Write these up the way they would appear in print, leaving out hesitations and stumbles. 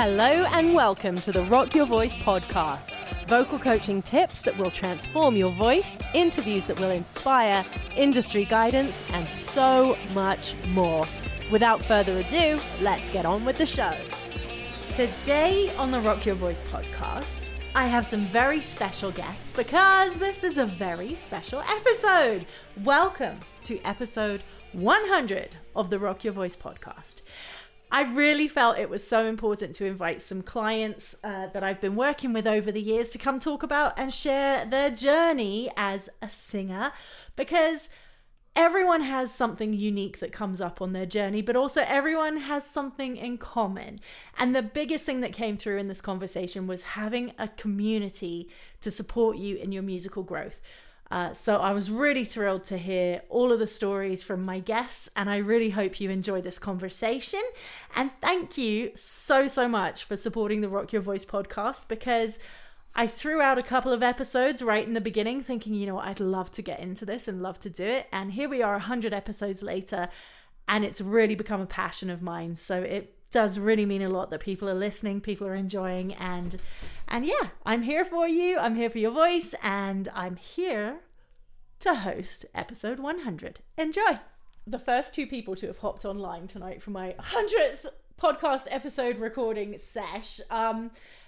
Hello and welcome to the Rock Your Voice podcast. Vocal coaching tips that will transform your voice, interviews that will inspire, industry guidance, and so much more. Without further ado, let's get on with the show. Today on the Rock Your Voice podcast, I have some very special guests because this is a very special episode. Welcome to episode 100 of the Rock Your Voice podcast. I really felt it was so important to invite some clients that I've been working with over the years to come talk about and share their journey as a singer, because everyone has something unique that comes up on their journey, but also everyone has something in common. And the biggest thing that came through in this conversation was having a community to support you in your musical growth. So I was really thrilled to hear all of the stories from my guests, and I really hope you enjoy this conversation. And thank you so much for supporting the Rock Your Voice podcast, because I threw out a couple of episodes right in the beginning thinking, you know what, I'd love to get into this and love to do it. And here we are 100 episodes later, and it's really become a passion of mine. So it does really mean a lot that people are listening, people are enjoying, and yeah, I'm here for you, I'm here for your voice, and I'm here to host episode 100. Enjoy. The first two people to have hopped online tonight for my 100th podcast episode recording sesh,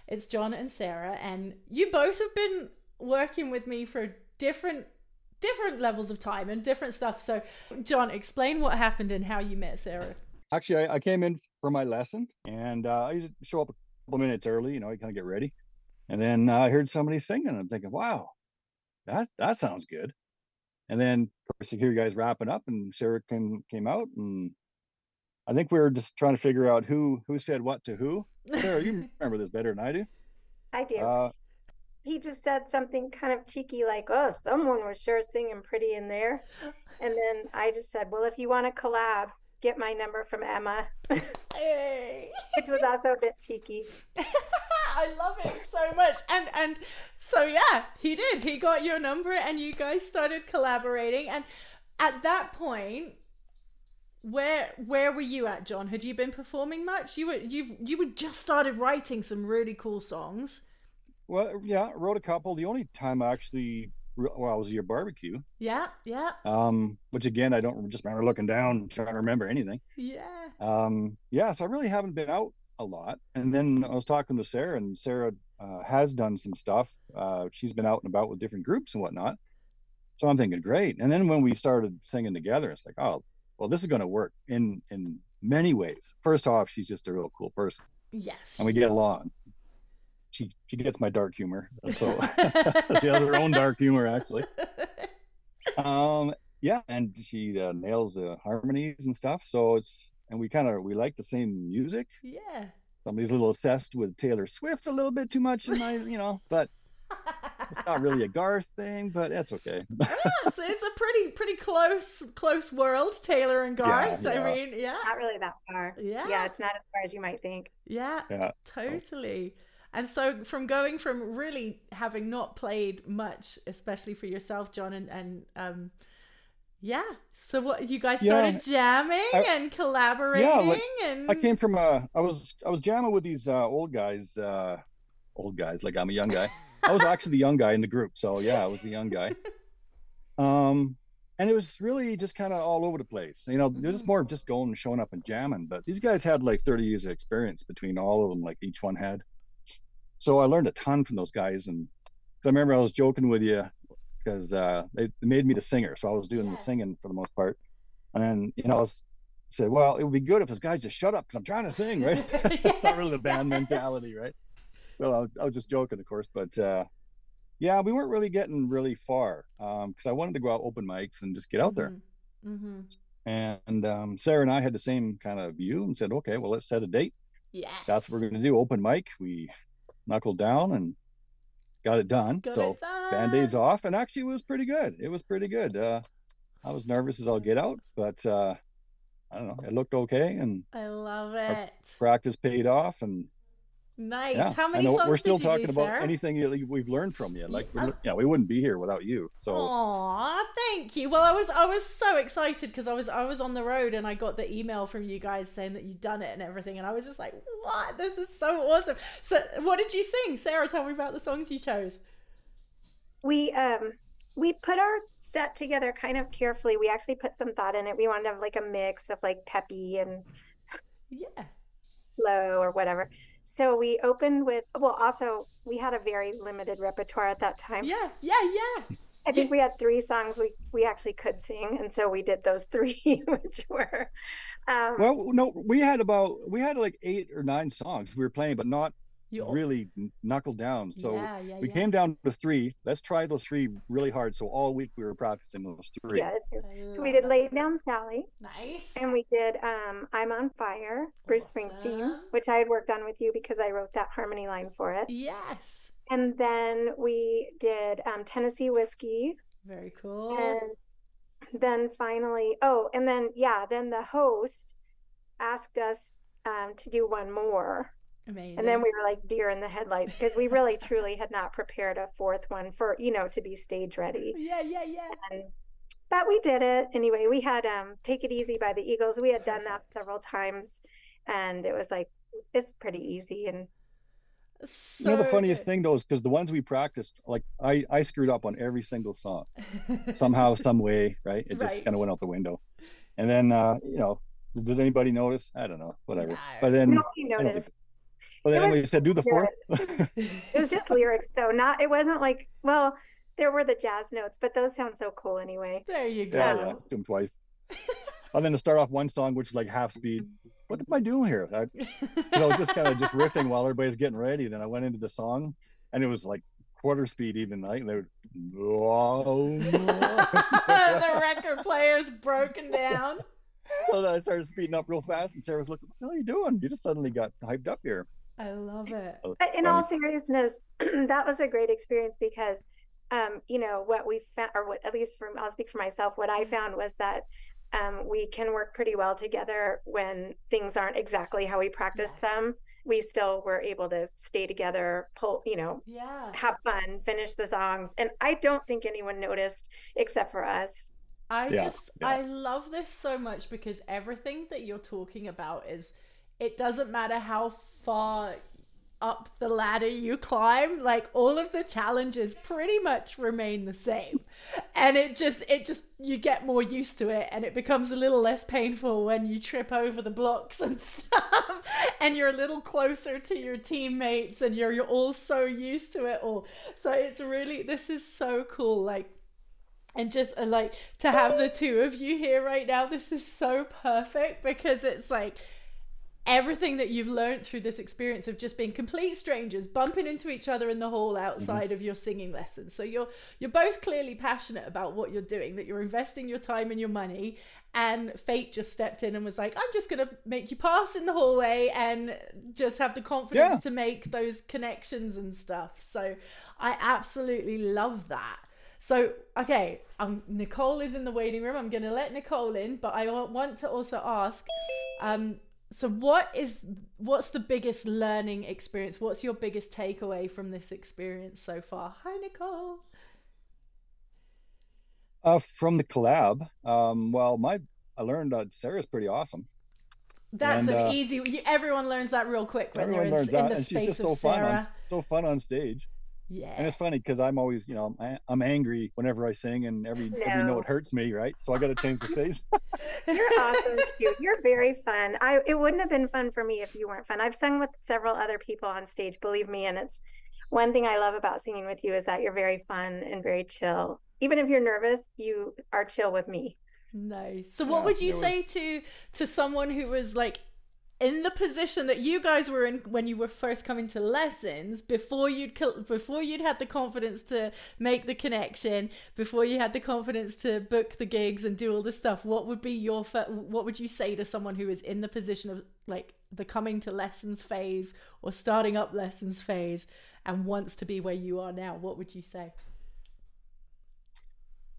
it's John and Sarah, and you both have been working with me for different levels of time and different stuff. So John, explain what happened and how you met Sarah. Actually, I came in for my lesson, and I used to show up a couple minutes early, you kind of get ready. And then I heard somebody singing, and I'm thinking, wow, that sounds good. And then, of course, you hear you guys wrapping up, and Sarah came out, and I think we were just trying to figure out who said what to who. Sarah, you remember this better than I do. I do. He just said something kind of cheeky like, oh, someone was sure singing pretty in there. And then I just said, well, if you want to collab, get my number from Emma. Hey. Which was also a bit cheeky. I love it so much. And so yeah, he did. He got your number and you guys started collaborating. And at that point, where were you at, John? Had you been performing much? You were just started writing some really cool songs. Well, yeah, I wrote a couple. The only time I actually I was at your barbecue. Yeah. Which again, I don't just remember looking down trying to remember anything. Yeah. So I really haven't been out a lot. And then I was talking to Sarah, and Sarah has done some stuff. She's been out and about with different groups and whatnot. So I'm thinking, great. And then when we started singing together, it's like, oh, well, this is going to work in many ways. First off, she's just a real cool person. Yes. And we get along. She gets my dark humor, so she has her own dark humor actually. And she nails the harmonies and stuff. So we like the same music. Yeah, somebody's a little obsessed with Taylor Swift a little bit too much, in my but it's not really a Garth thing, but that's okay. Yeah, it's a pretty close world, Taylor and Garth. Yeah. I mean, yeah, not really that far. Yeah, it's not as far as you might think. Yeah. Totally. And so from going from really having not played much, especially for yourself, John, so what, you guys started jamming and collaborating? Yeah, I came from I was jamming with these old guys, like I'm a young guy. I was actually the young guy in the group. So yeah, I was the young guy. And it was really just kind of all over the place. You know, there's more of just going and showing up and jamming. But these guys had like 30 years of experience between all of them, like each one had. So I learned a ton from those guys. And I remember I was joking with you because they made me the singer. So I was doing the singing for the most part. And, you know, I was said, well, it would be good if this guy just shut up because I'm trying to sing, right? It's not really the band mentality, right? So I was just joking, of course. But yeah, we weren't really getting really far because I wanted to go out open mics and just get out there. Mm-hmm. And Sarah and I had the same kind of view and said, okay, well, let's set a date. Yes. That's what we're going to do, open mic. We knuckled down and got it done. Band-aids off. And actually, it was pretty good. It was pretty good. I was nervous as I'll get out, but... I don't know. It looked okay, and I love it. Practice paid off, and nice. Yeah. How many songs? We're still did you talking do, about Sarah? Anything we've learned from you. Like, yeah, we wouldn't be here without you. So, aw, thank you. Well, I was so excited because I was on the road and I got the email from you guys saying that you'd done it and everything, and I was just like, what? This is so awesome. So, what did you sing, Sarah? Tell me about the songs you chose. We put our set together kind of carefully. We actually put some thought in it. We wanted to have like a mix of like peppy and slow or whatever. So we opened with, well, also we had a very limited repertoire at that time. I think we had 3 songs we actually could sing. And so we did those 3, which were. We had like 8 or 9 songs we were playing, but not really knuckled down. So we came down to 3. Let's try those 3 really hard. So all week we were practicing those 3. Yes. So we did Lay Down Sally. Nice. And we did I'm on Fire, Bruce Springsteen, which I had worked on with you because I wrote that harmony line for it. Yes. And then we did Tennessee Whiskey. Very cool. And then finally, then the host asked us to do one more. Amazing. And then we were like deer in the headlights because we really truly had not prepared a 4th one for, to be stage ready. Yeah. But we did it anyway. We had Take It Easy by the Eagles. We had done that several times and it was like, it's pretty easy. And so the funniest thing though is because the ones we practiced, like I screwed up on every single song somehow, some way, right? It just kind of went out the window. And then, does anybody notice? I don't know, whatever. No. But then nobody noticed. Well, then we said, do the 4th. It was just lyrics, though. It wasn't like, well, there were the jazz notes, but those sound so cool anyway. There you go. Yeah, do them twice. And then to start off one song, which is like half speed. What am I doing here? Just kind of just riffing while everybody's getting ready. Then I went into the song, and it was like quarter speed even. Like, and they would, the record player's broken down. So then I started speeding up real fast, and Sarah's looking, what are you doing? You just suddenly got hyped up here. I love it. But in all seriousness, that was a great experience because, what we found, or what, at least I'll speak for myself, what I found was that we can work pretty well together when things aren't exactly how we practiced them. We still were able to stay together, have fun, finish the songs. And I don't think anyone noticed except for us. I love this so much because everything that you're talking about is, it doesn't matter how far up the ladder you climb, like all of the challenges pretty much remain the same. And it just you get more used to it and it becomes a little less painful when you trip over the blocks and stuff and you're a little closer to your teammates and you're all so used to it all. So it's really, this is so cool. And just like to have the 2 of you here right now, this is so perfect because it's like, everything that you've learned through this experience of just being complete strangers bumping into each other in the hall outside of your singing lessons. So you're both clearly passionate about what you're doing, that you're investing your time and your money, and fate just stepped in and was like, I'm just going to make you pass in the hallway and just have the confidence to make those connections and stuff. So I absolutely love that. So, okay, Nicole is in the waiting room. I'm going to let Nicole in, but I want to also ask, so what's the biggest learning experience? What's your biggest takeaway from this experience so far? Hi, Nicole. From the collab, I learned that Sarah's pretty awesome. That's an easy, everyone learns that real quick when they're in the space of Sarah. She's just so fun on stage. Yeah. And it's funny because I'm always, you know, I'm angry whenever I sing, and every note hurts me, right? So I got to change the phase. You're awesome, too. You're very fun. It wouldn't have been fun for me if you weren't fun. I've sung with several other people on stage, believe me, and it's one thing I love about singing with you is that you're very fun and very chill. Even if you're nervous, you are chill with me. Nice. So what would you say to someone who was like, in the position that you guys were in when you were first coming to lessons, before you'd had the confidence to make the connection, before you had the confidence to book the gigs and do all this stuff, what would you say to someone who is in the position of like the coming to lessons phase or starting up lessons phase and wants to be where you are now? What would you say?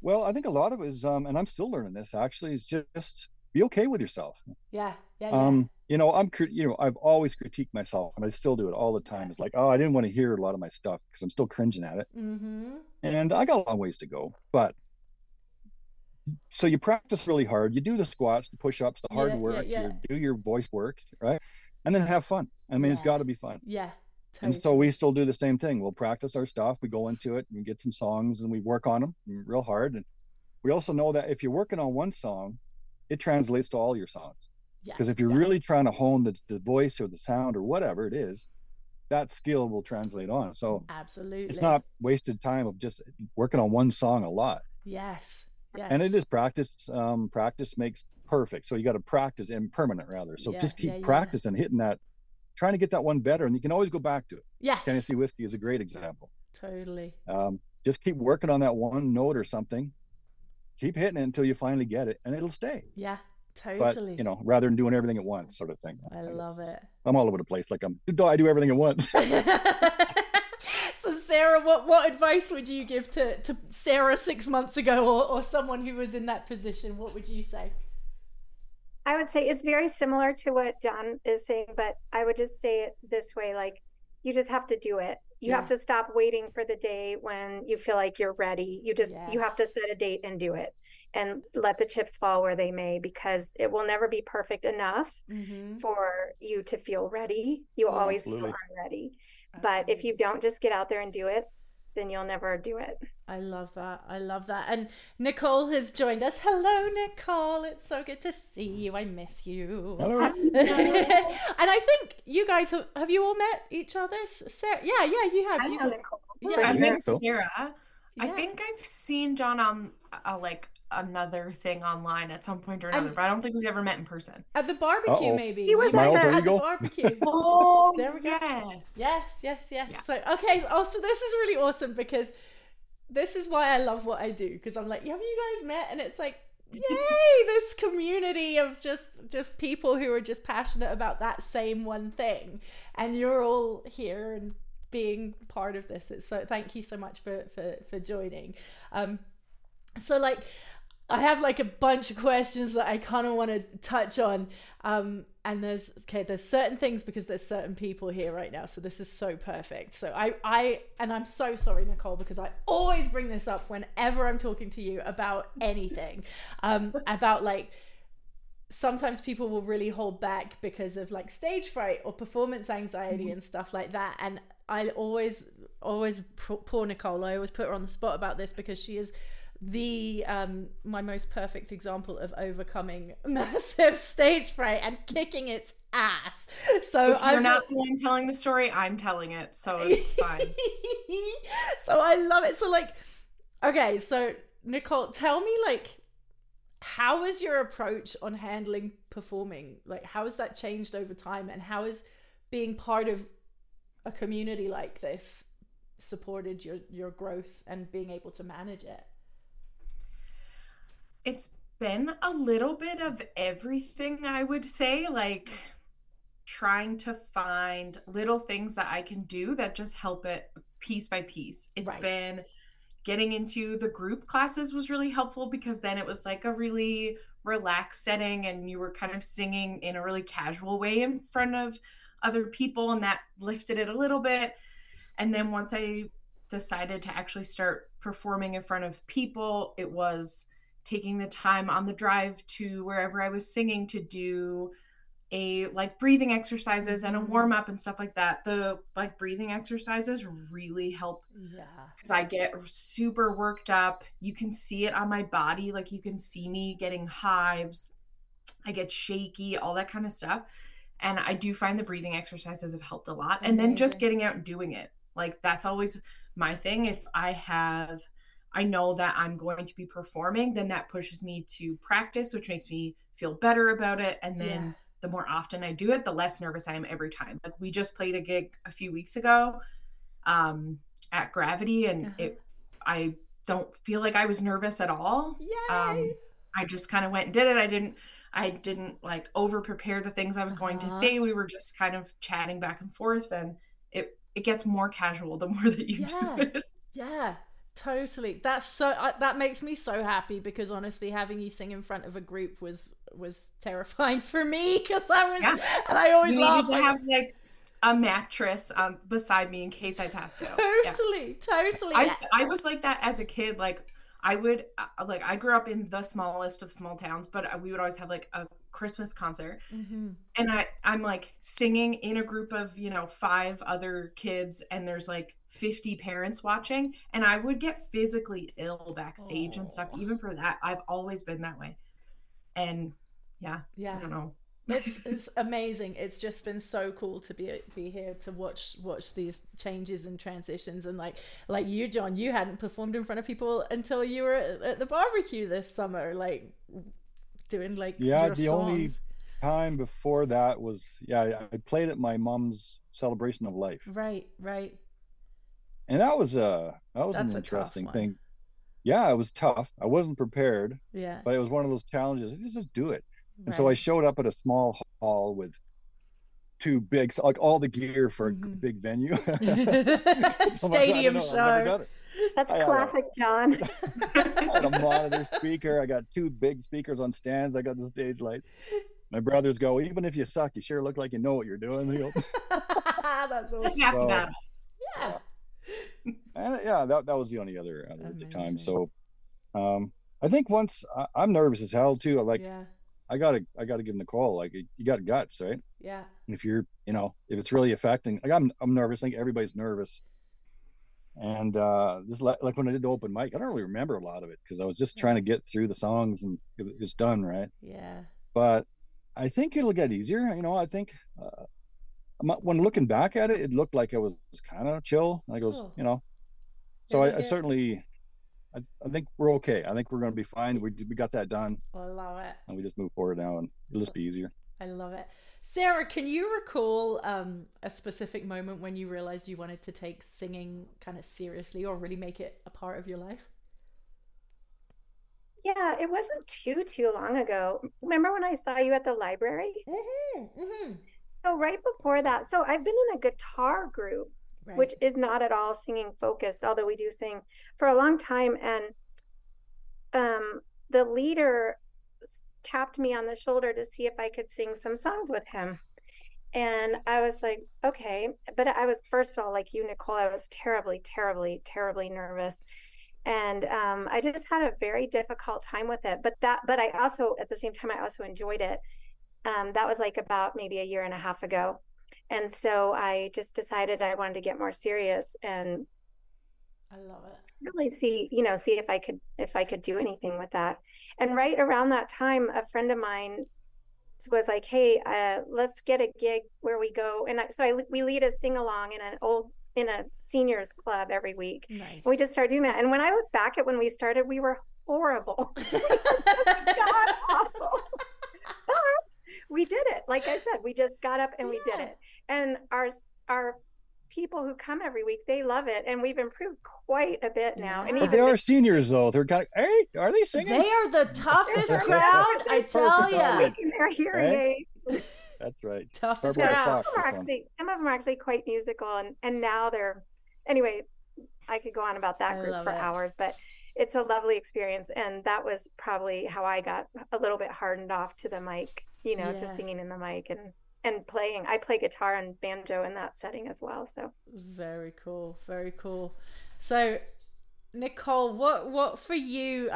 Well, I think a lot of it is, and I'm still learning this actually, is just be okay with yourself. Yeah. You know, I've always critiqued myself, and I still do it all the time. It's like, oh, I didn't want to hear a lot of my stuff because I'm still cringing at it. Mm-hmm. And I got a long ways to go. But so you practice really hard. You do the squats, the push-ups, the hard work. Yeah. You do your voice work, right? And then have fun. I mean, it's got to be fun. Yeah. Totally. And so we still do the same thing. We'll practice our stuff. We go into it and get some songs, and we work on them real hard. And we also know that if you're working on one song, it translates to all your songs. Because if you're really trying to hone the voice or the sound or whatever it is, that skill will translate on. So absolutely, it's not wasted time of just working on one song a lot. Yes. And it is practice. Practice makes perfect. So you got to practice impermanent rather. So just keep practicing, hitting that, trying to get that one better. And you can always go back to it. Yes. Tennessee Whiskey is a great example. Totally. Just keep working on that one note or something. Keep hitting it until you finally get it, and it'll stay. Yeah. Totally. But, you know, rather than doing everything at once sort of thing. I love it. I'm all over the place. Like I do everything at once. So Sarah, what advice would you give to Sarah 6 months ago or someone who was in that position? What would you say? I would say it's very similar to what John is saying, but I would just say it this way. Like, you just have to do it. You have to stop waiting for the day when you feel like you're ready. You just, you have to set a date and do it. And let the chips fall where they may, because it will never be perfect enough for you to feel ready. You'll always feel unready. But if you don't just get out there and do it, then you'll never do it. I love that. And Nicole has joined us. Hello, Nicole. It's so good to see you. I miss you. Hello. And I think you guys have you all met each other? Sarah? Yeah, you have. I know Nicole. Yeah, I've met Sarah. Yeah. I think I've seen John on like another thing online at some point or another, but I don't think we've ever met in person. At the barbecue, maybe. He was at the barbecue. Oh, there we go. Yes. Yeah. So, okay. Oh, so this is really awesome, because this is why I love what I do, because I'm like, have you guys met? And it's like, yay, this community of just people who are just passionate about that same one thing. And you're all here and being part of this. It's so, thank you so much for joining. So like, I have like a bunch of questions that I kind of want to touch on. And there's certain things, because there's certain people here right now. So this is so perfect. So and I'm so sorry, Nicole, because I always bring this up whenever I'm talking to you about anything, about like, sometimes people will really hold back because of like stage fright or performance anxiety and stuff like that. And I always poor Nicole, I always put her on the spot about this, because she is the my most perfect example of overcoming massive stage fright and kicking its ass. So I'm not the one telling the story, I'm telling it, so it's fine. So I love it. So like, okay, so Nicole, tell me, like, how is your approach on handling performing? Like, how has that changed over time, and how is being part of a community like this supported your growth and being able to manage it? It's been a little bit of everything, I would say, like trying to find little things that I can do that just help it piece by piece. It's been getting into the group classes was really helpful, because then it was like a really relaxed setting and you were kind of singing in a really casual way in front of other people, and that lifted it a little bit. And then once I decided to actually start performing in front of people, it was taking the time on the drive to wherever I was singing to do a like breathing exercises and a warm up and stuff like that. The like breathing exercises really help. Yeah. Cause I get super worked up. You can see it on my body. Like you can see me getting hives. I get shaky, all that kind of stuff. And I do find the breathing exercises have helped a lot. And then just getting out and doing it. Like that's always my thing. If I have, I know that I'm going to be performing, then that pushes me to practice, which makes me feel better about it. And then the more often I do it, the less nervous I am every time. Like we just played a gig a few weeks ago at Gravity, and I don't feel like I was nervous at all. Yay! I just kind of went and did it. I didn't like over prepare the things I was going to say. We were just kind of chatting back and forth, and it gets more casual the more that you do it. Yeah. Totally. That's so that makes me so happy, because honestly having you sing in front of a group was terrifying for me, because I was and I always laugh to have like a mattress beside me in case I passed out. Totally. Yeah. Totally. I was like that as a kid. Like I would like I grew up in the smallest of small towns, but we would always have like a Christmas concert, and I'm like singing in a group of 5 other kids, and there's like 50 parents watching, and I would get physically ill backstage and stuff. Even for that, I've always been that way, and I don't know. It's amazing. It's just been so cool to be here to watch these changes and transitions, and like you, John, you hadn't performed in front of people until you were at the barbecue this summer, like doing like your the songs. Only time before that was I played at my mom's celebration of life. Right. And that's an interesting thing. Yeah, it was tough. I wasn't prepared. Yeah. But it was one of those challenges. Just do it. Right. And so I showed up at a small hall with 2 big, like all the gear for a big venue. Stadium show. I never got it. That's classic, John. I had a monitor speaker. I got 2 big speakers on stands. I got the stage lights. My brothers go, even if you suck, you sure look like you know what you're doing. That's awesome. That's half the battle. Yeah. And that was the only other at the time. So I think once I'm nervous as hell too. I gotta give Nicole, like, you got guts, right? Yeah. And if you're if it's really affecting, like I'm nervous, I think everybody's nervous. And this, like when I did the open mic, I don't really remember a lot of it because I was just trying to get through the songs and it's done, right? Yeah. But I think it'll get easier. I think when looking back at it, it looked like I was kind of chill. Like it was, So I certainly, I think we're okay. I think we're going to be fine. We got that done. I love it. And we just move forward now, and it'll just be easier. I love it. Sarah, can you recall a specific moment when you realized you wanted to take singing kind of seriously or really make it a part of your life? Yeah, it wasn't too long ago. Remember when I saw you at the library? So right before that, so I've been in a guitar group, which is not at all singing focused, although we do sing, for a long time. And the leader tapped me on the shoulder to see if I could sing some songs with him. And I was like, okay. But I was, first of all, like you, Nicole, I was terribly, terribly, terribly nervous. And I just had a very difficult time with it. But I also, at the same time, I also enjoyed it. That was like about maybe a year and a half ago. And so I just decided I wanted to get more serious and I love it. Really see if I could do anything with that. And right around that time, a friend of mine was like, "Hey, let's get a gig where we go." And we lead a sing along in a seniors club every week. Nice. And we just started doing that. And when I look back at when we started, we were horrible, God awful. We did it. Like I said, we just got up and we did it. And our people who come every week, they love it, and we've improved quite a bit now. And even they are seniors, though. They're kind of, hey, are they singing? They are the toughest crowd, I tell you. In their hearing aids. That's right. Toughest crowd. Some of them are actually quite musical, and now they're. Anyway, I could go on about that group for hours, but it's a lovely experience, and that was probably how I got a little bit hardened off to the mic. To singing in the mic and playing. I play guitar and banjo in that setting as well. So very cool. So Nicole, what for you,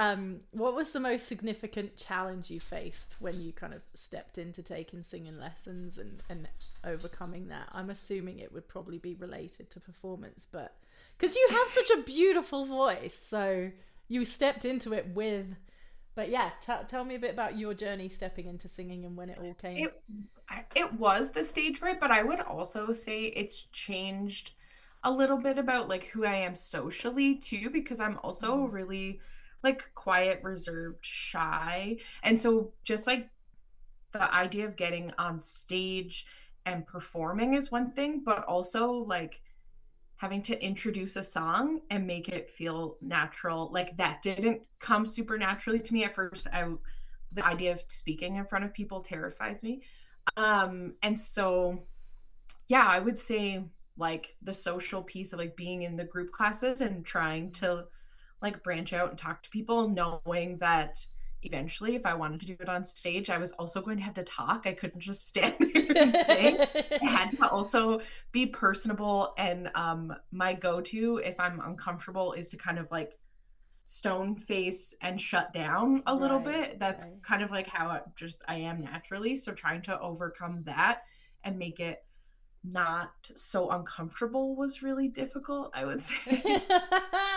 what was the most significant challenge you faced when you kind of stepped into taking singing lessons and overcoming that? I'm assuming it would probably be related to performance, but because you have such a beautiful voice, so you stepped into it with, but yeah, tell me a bit about your journey stepping into singing and when it all came. It was the stage fright, but I would also say it's changed a little bit about like who I am socially too, because I'm also really like quiet, reserved, shy. And so just like the idea of getting on stage and performing is one thing, but also like having to introduce a song and make it feel natural. Like that didn't come super naturally to me at first. The idea of speaking in front of people terrifies me. And so, yeah, I would say like the social piece of like being in the group classes and trying to like branch out and talk to people, knowing that eventually if I wanted to do it on stage, I was also going to have to talk. I couldn't just stand there and sing. I had to also be personable. And my go-to if I'm uncomfortable is to kind of like stone face and shut down a little bit. That's kind of like how I am naturally. So trying to overcome that and make it not so uncomfortable was really difficult, I would say.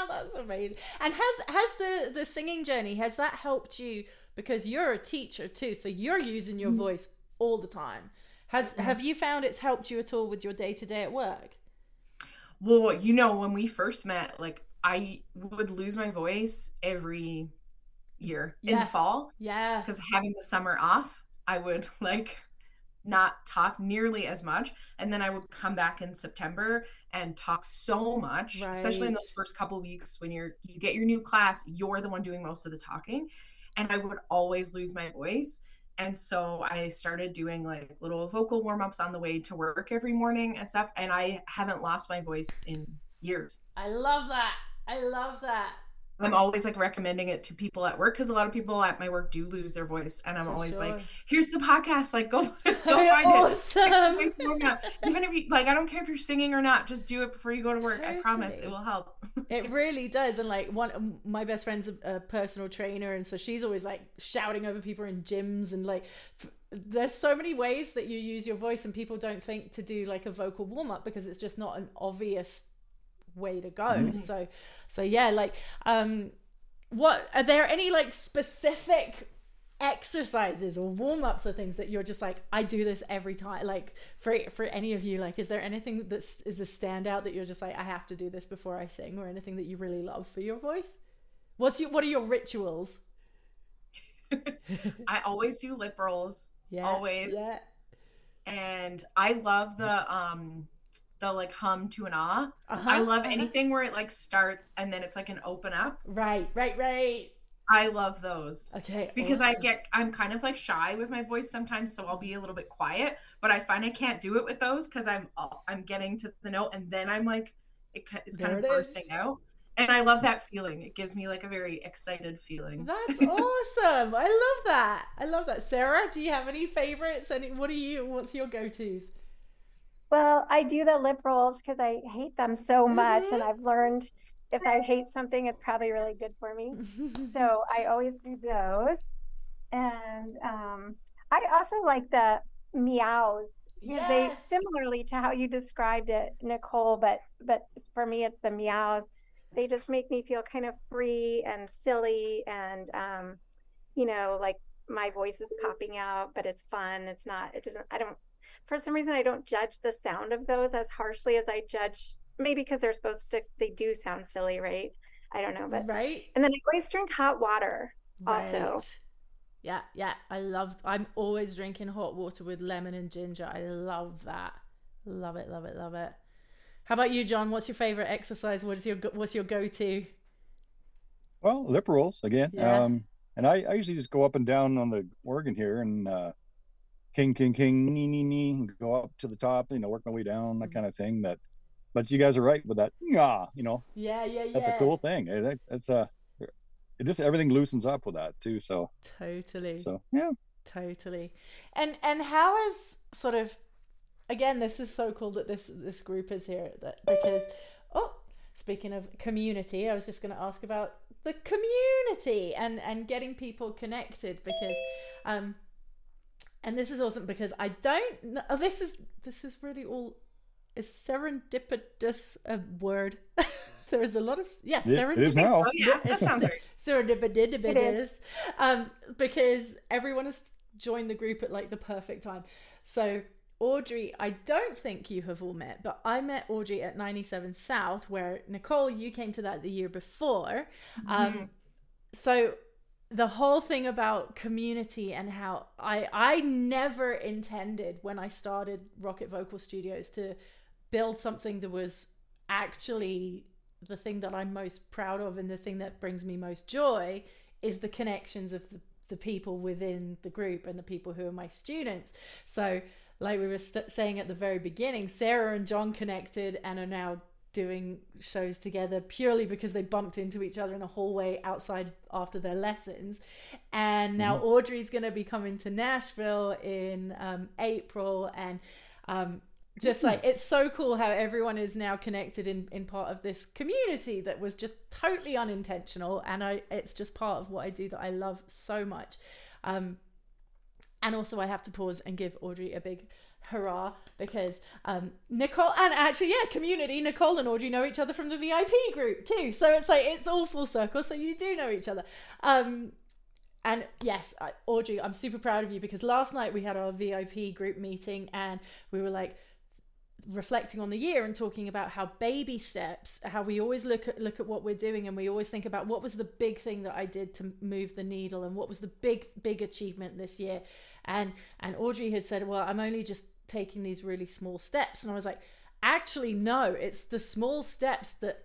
That's amazing. And has the singing journey, has that helped you, because you're a teacher too, so you're using your voice all the time, have you found it's helped you at all with your day-to-day at work? Well, you know, when we first met, like I would lose my voice every year in the fall, because having the summer off, I would like not talk nearly as much, and then I would come back in September and talk so much, especially in those first couple of weeks when you get your new class, you're the one doing most of the talking, and I would always lose my voice. And so I started doing like little vocal warm-ups on the way to work every morning and stuff, and I haven't lost my voice in years. I love that. I'm always like recommending it to people at work, because a lot of people at my work do lose their voice, and I'm like, here's the podcast, like go find it. Even if you I don't care if you're singing or not, just do it before you go to work. I promise it will help. It really does. And like my best friend's a personal trainer, and so she's always like shouting over people in gyms, and like there's so many ways that you use your voice, and people don't think to do like a vocal warm-up because it's just not an obvious way to go. So yeah, like what are there any like specific exercises or warm-ups or things that you're just like, I do this every time, like for any of you, like is there anything that is a standout that you're just like, I have to do this before I sing, or anything that you really love for your voice? What are your rituals? I always do lip rolls, and I love the like hum to an ah. I love anything where it like starts and then it's like an open up. Right. I love those. Okay. Because I'm kind of like shy with my voice sometimes, so I'll be a little bit quiet, but I find I can't do it with those because I'm getting to the note and then I'm like, it's kind of bursting out. And I love that feeling. It gives me like a very excited feeling. That's awesome. I love that. Sarah, do you have any favorites? What's your go-tos? Well, I do the lip rolls because I hate them so much, and I've learned if I hate something, it's probably really good for me. So I always do those. And I also like the meows. They similarly to how you described it, Nicole, but for me, it's the meows. They just make me feel kind of free and silly, and like my voice is popping out, but it's fun. It's not. It doesn't. For some reason, I don't judge the sound of those as harshly as I judge, maybe because they do sound silly, right? I don't know, but and then I always drink hot water also. Yeah. I'm always drinking hot water with lemon and ginger. I love that. Love it. How about you, John? What's your favorite exercise? What's your go-to? Well, lip rolls again. Yeah. And I usually just go up and down on the organ here and, king, nee, nee, nee, go up to the top, work my way down, that kind of thing. But you guys are right with that, Yeah. That's a cool thing. It just, everything loosens up with that too, so. Totally. So, yeah. Totally. And how is sort of, again, this is so cool that this group is here, because, Speaking of community, I was just going to ask about the community and getting people connected, because and this is awesome because I don't know, this is really all, is serendipitous a word? There is a lot of, yeah, serendipity. It is now. Oh yeah, that sounds right. Serendipitous, because everyone has joined the group at like the perfect time. So Audrey, I don't think you have all met, but I met Audrey at 97 South, where Nicole, you came to that the year before. Mm-hmm. So the whole thing about community and how I never intended when I started Rocket Vocal Studios to build something that was actually the thing that I'm most proud of, and the thing that brings me most joy is the connections of the people within the group and the people who are my students. So like we were saying at the very beginning, Sarah and John connected and are now doing shows together purely because they bumped into each other in a hallway outside after their lessons. And now mm-hmm. Audrey's going to be coming to Nashville in April. And just like, it's so cool how everyone is now connected in part of this community that was just totally unintentional. And it's just part of what I do that I love so much. And also I have to pause and give Audrey a big hurrah because Nicole, and actually, yeah, community, Nicole and Audrey know each other from the VIP group too. So it's like, it's all full circle. So you do know each other. And yes, Audrey, I'm super proud of you because last night we had our VIP group meeting and we were like reflecting on the year and talking about how baby steps, how we always look at what we're doing, and we always think about what was the big thing that I did to move the needle and what was the big achievement this year. And Audrey had said, well, I'm only just taking these really small steps. And I was like, actually, no, it's the small steps that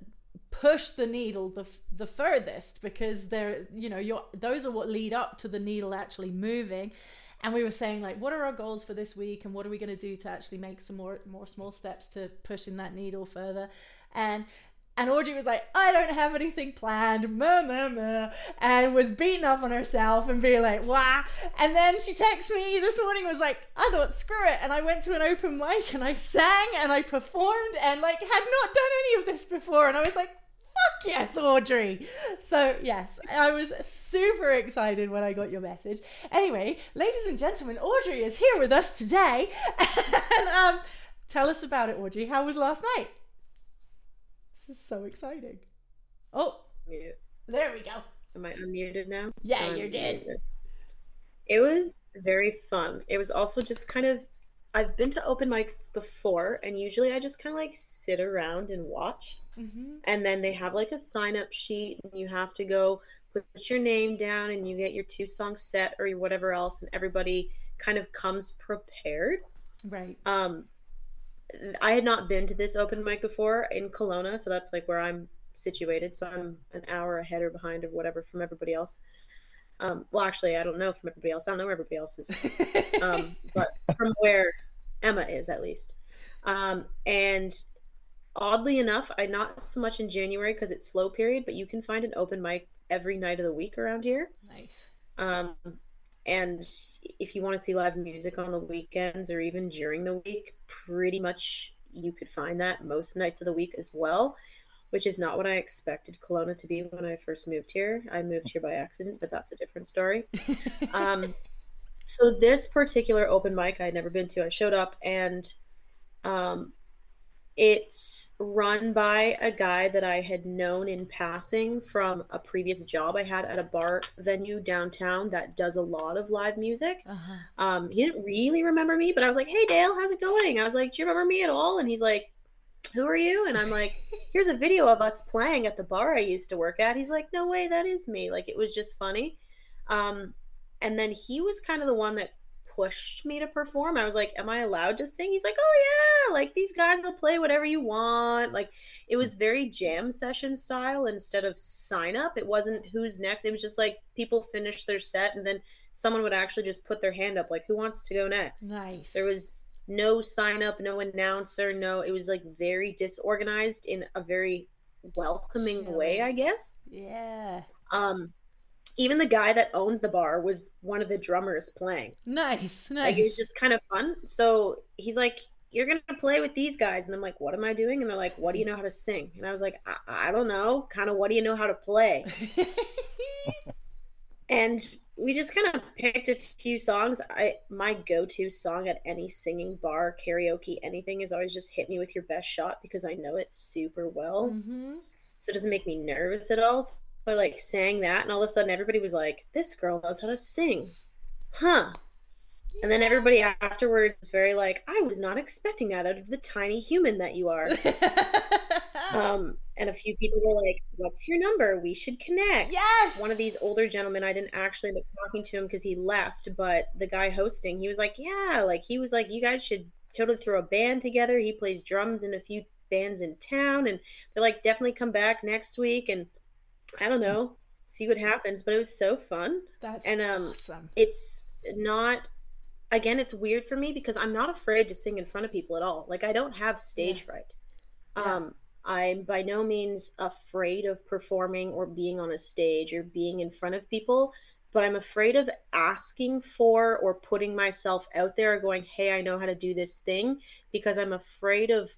push the needle the furthest, because they're, you know, those are what lead up to the needle actually moving. And we were saying, like, what are our goals for this week and what are we going to do to actually make some more small steps to pushing that needle further? And Audrey was like, I don't have anything planned, and was beating up on herself and being like, wah. And then she texted me this morning, was like, I thought, screw it. And I went to an open mic and I sang and I performed and, like, had not done any of this before. And I was like, fuck yes, Audrey. So yes, I was super excited when I got your message. Anyway, ladies and gentlemen, Audrey is here with us today. And tell us about it, Audrey. How was last night? This is so exciting. Oh, there we go. Am I unmuted now? Yeah, you're good. It was very fun. It was also just kind of, I've been to open mics before, and usually I just kind of like sit around and watch. Mm-hmm. And then they have like a sign up sheet and you have to go put your name down and you get your 2-song set or whatever else, and everybody kind of comes prepared. Right. I had not been to this open mic before in Kelowna, so that's like where I'm situated, so I'm an hour ahead or behind or whatever from everybody else. Well, actually, I don't know from everybody else. I don't know where everybody else is, but from where Emma is, at least. And oddly enough, I not so much in January because it's slow period, but you can find an open mic every night of the week around here. Nice. And if you want to see live music on the weekends or even during the week, pretty much you could find that most nights of the week as well, which is not what I expected Kelowna to be when I first moved here. I moved here by accident, but that's a different story. So this particular open mic I'd never been to. I showed up, and it's run by a guy that I had known in passing from a previous job I had at a bar venue downtown that does a lot of live music. Uh-huh. He didn't really remember me, but I was like, hey, Dale, how's it going? I was like, do you remember me at all? And he's like, who are you? And I'm like, here's a video of us playing at the bar I used to work at. He's like, no way, that is me. Like, it was just funny. And then he was kind of the one that pushed me to perform. I was like, am I allowed to sing? He's like, oh yeah, like, these guys will play whatever you want. Like, it was very jam session style instead of sign up. It wasn't who's next. It was just like people finished their set and then someone would actually just put their hand up, like, who wants to go next? Nice. There was no sign up, no announcer, no, it was like very disorganized in a very welcoming way, I guess. Yeah. Even the guy that owned the bar was one of the drummers playing. Nice. Like, it was just kind of fun. So he's like, you're going to play with these guys. And I'm like, what am I doing? And they're like, what do you know how to sing? And I was like, I don't know. Kind of, what do you know how to play? And we just kind of picked a few songs. My go-to song at any singing bar, karaoke, anything is always just Hit Me With Your Best Shot, because I know it super well. Mm-hmm. So it doesn't make me nervous at all. So I like sang that, and all of a sudden everybody was like, this girl knows how to sing. Huh. Yeah. And then everybody afterwards was very like, I was not expecting that out of the tiny human that you are. And a few people were like, what's your number? We should connect. Yes. One of these older gentlemen, I didn't actually end up talking to him because he left, but the guy hosting, he was like, yeah, like he was like, you guys should totally throw a band together. He plays drums in a few bands in town. And they're like, definitely come back next week. And I don't know, see what happens. But it was so fun. That's awesome. It's not, again, it's weird for me because I'm not afraid to sing in front of people at all. Like I don't have stage fright. Yeah. I'm by no means afraid of performing or being on a stage or being in front of people, but I'm afraid of asking for or putting myself out there or going, hey, I know how to do this thing, because I'm afraid of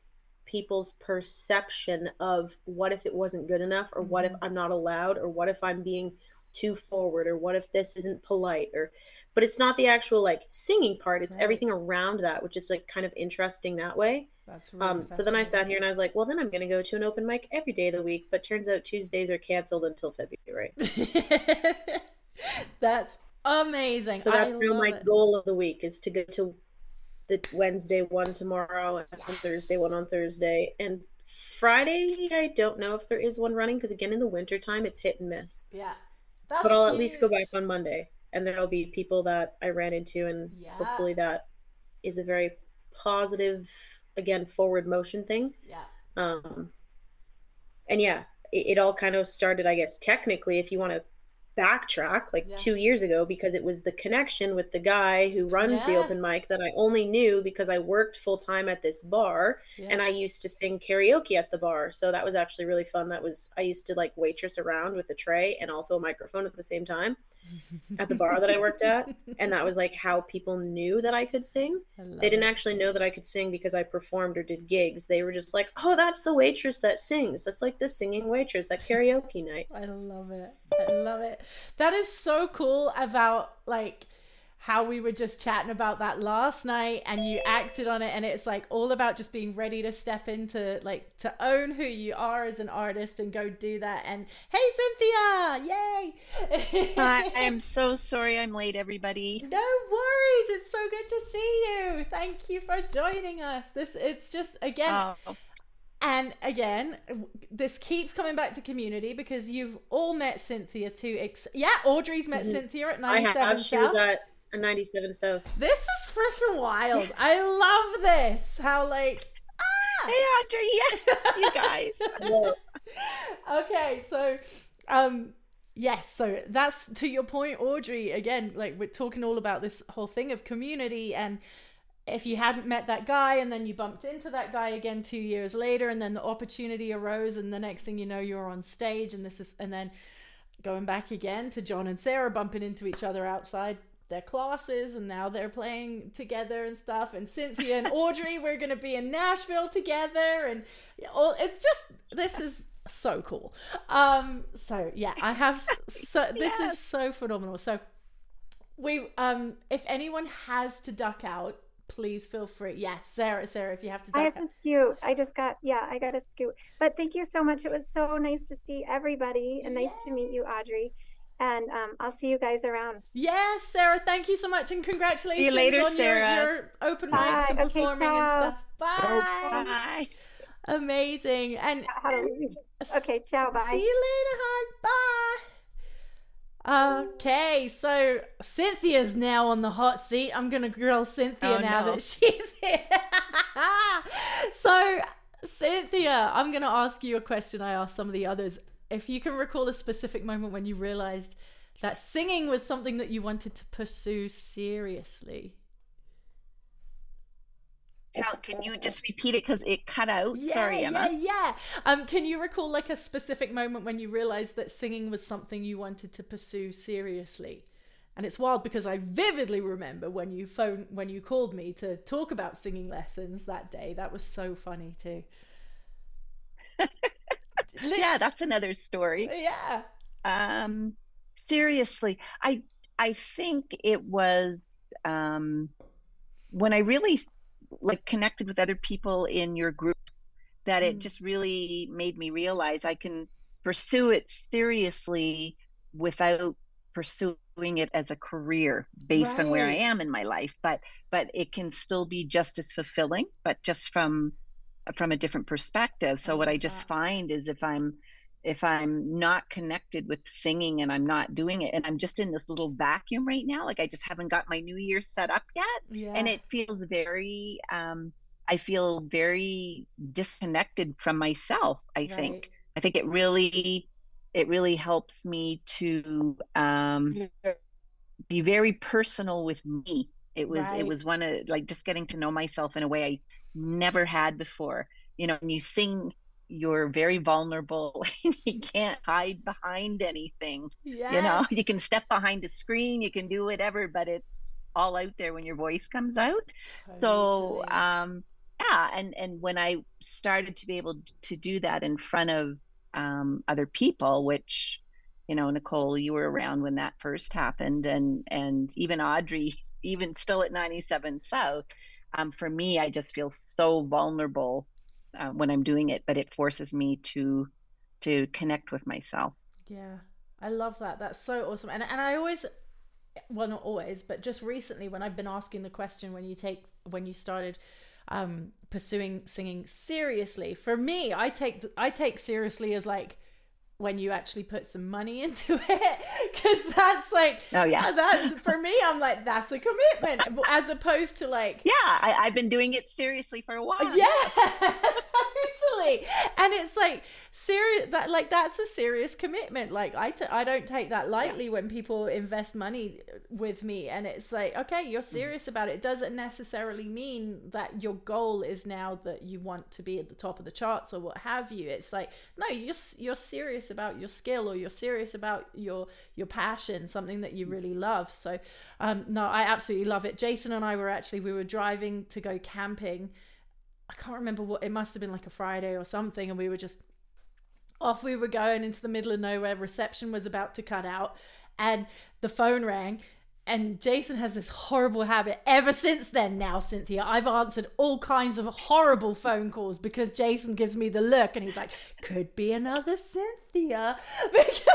people's perception of what if it wasn't good enough, or what if I'm not allowed, or what if I'm being too forward, or what if this isn't polite, or, but it's not the actual like singing part. It's everything around that, which is like kind of interesting that way. That's right. So then I sat here and I was like, well, then I'm going to go to an open mic every day of the week. But turns out Tuesdays are canceled until February. That's amazing. So that's now my goal of the week, is to go to the Wednesday one tomorrow and Thursday one on Thursday. And Friday, I don't know if there is one running because, again, in the wintertime, it's hit and miss. Yeah. That's but I'll at least go back on Monday. And there'll be people that I ran into. And hopefully that is a very positive, again, forward motion thing. Yeah. And yeah, it all kind of started, I guess, technically, if you want to backtrack, like 2 years ago, because it was the connection with the guy who runs the open mic that I only knew because I worked full time at this bar and I used to sing karaoke at the bar. So that was actually really fun. That was, I used to like waitress around with a tray and also a microphone at the same time at the bar that I worked at. And that was like how people knew that I could sing. They didn't actually know that I could sing because I performed or did gigs. They were just like, oh, that's the waitress that sings. That's like the singing waitress at karaoke night. I love it. I love it. That is so cool about like how we were just chatting about that last night and you acted on it. And it's like all about just being ready to step into like to own who you are as an artist and go do that. And hey, Cynthia, yay. I am so sorry I'm late, everybody. No worries. It's so good to see you. Thank you for joining us. It's just, again, and again, this keeps coming back to community because you've all met Cynthia too. Audrey's met Cynthia at 97 South. She was at 97 South. This is freaking wild. I love this. How like, hey Audrey, yes, you guys. Okay, so, yes, so that's to your point, Audrey. Again, like we're talking all about this whole thing of community and. If you hadn't met that guy and then you bumped into that guy again 2 years later and then the opportunity arose and the next thing you know you're on stage and this is and then going back again to John and Sarah bumping into each other outside their classes and now they're playing together and stuff and Cynthia and Audrey we're going to be in Nashville together and all it's just this is so cool. So yeah, I have so this is so phenomenal. So we if anyone has to duck out, please feel free. Yes, Sarah, if you have to. I have to scoot. I got to scoot. But thank you so much. It was so nice to see everybody and nice to meet you, Audrey. And I'll see you guys around. Yes, Sarah, thank you so much and congratulations. See you later, on Sarah. Your open mics and performing and stuff. Bye. Oh, bye. Amazing. And okay, ciao, bye. See you later, hon. Bye. Okay, so Cynthia's now on the hot seat. I'm gonna grill Cynthia that she's here. So Cynthia, I'm gonna ask you a question I asked some of the others. If you can recall a specific moment when you realized that singing was something that you wanted to pursue seriously. Can you just repeat it because it cut out? Sorry, Emma. Can you recall like a specific moment when you realized that singing was something you wanted to pursue seriously And it's wild because I vividly remember when you called me to talk about singing lessons that day. That was so funny too. Yeah, that's another story. Yeah. Seriously, I think it was when I really like connected with other people in your groups that it just really made me realize I can pursue it seriously without pursuing it as a career based on where I am in my life, but it can still be just as fulfilling, but just from a different perspective. So what I just find is if I'm not connected with singing and I'm not doing it, and I'm just in this little vacuum right now, like I just haven't got my new year set up yet. Yeah. And it feels very, I feel very disconnected from myself. I think it really helps me to be very personal with me. It was one of like just getting to know myself in a way I never had before. You know, when you sing, you're very vulnerable and you can't hide behind anything. Yes. You know, you can step behind a screen, you can do whatever, but it's all out there when your voice comes out. Totally. So and when I started to be able to do that in front of other people, which, you know, Nicole, you were around when that first happened, and even Audrey, even still at 97 South, for me, I just feel so vulnerable when I'm doing it, but it forces me to connect with myself. Yeah, I love that. That's so awesome. And I always, well, not always, but just recently when I've been asking the question, when you started pursuing singing seriously, for me, I take seriously as like when you actually put some money into it, because that's like, oh yeah, that for me, I'm like, that's a commitment, as opposed to like, yeah, I've been doing it seriously for a while. Yeah, totally. And it's like serious, that like that's a serious commitment. Like I don't take that lightly when people invest money with me, and it's like, okay, you're serious about it. It doesn't necessarily mean that your goal is now that you want to be at the top of the charts or what have you. It's like, no, you're serious about your skill, or you're serious about your passion, something that you really love. So no, I absolutely love it. Jason and I we were driving to go camping. I can't remember what it must have been, like a Friday or something, and we were just off, we were going into the middle of nowhere, reception was about to cut out, and the phone rang. And Jason has this horrible habit ever since then now, Cynthia. I've answered all kinds of horrible phone calls because Jason gives me the look and he's like, could be another Cynthia. Because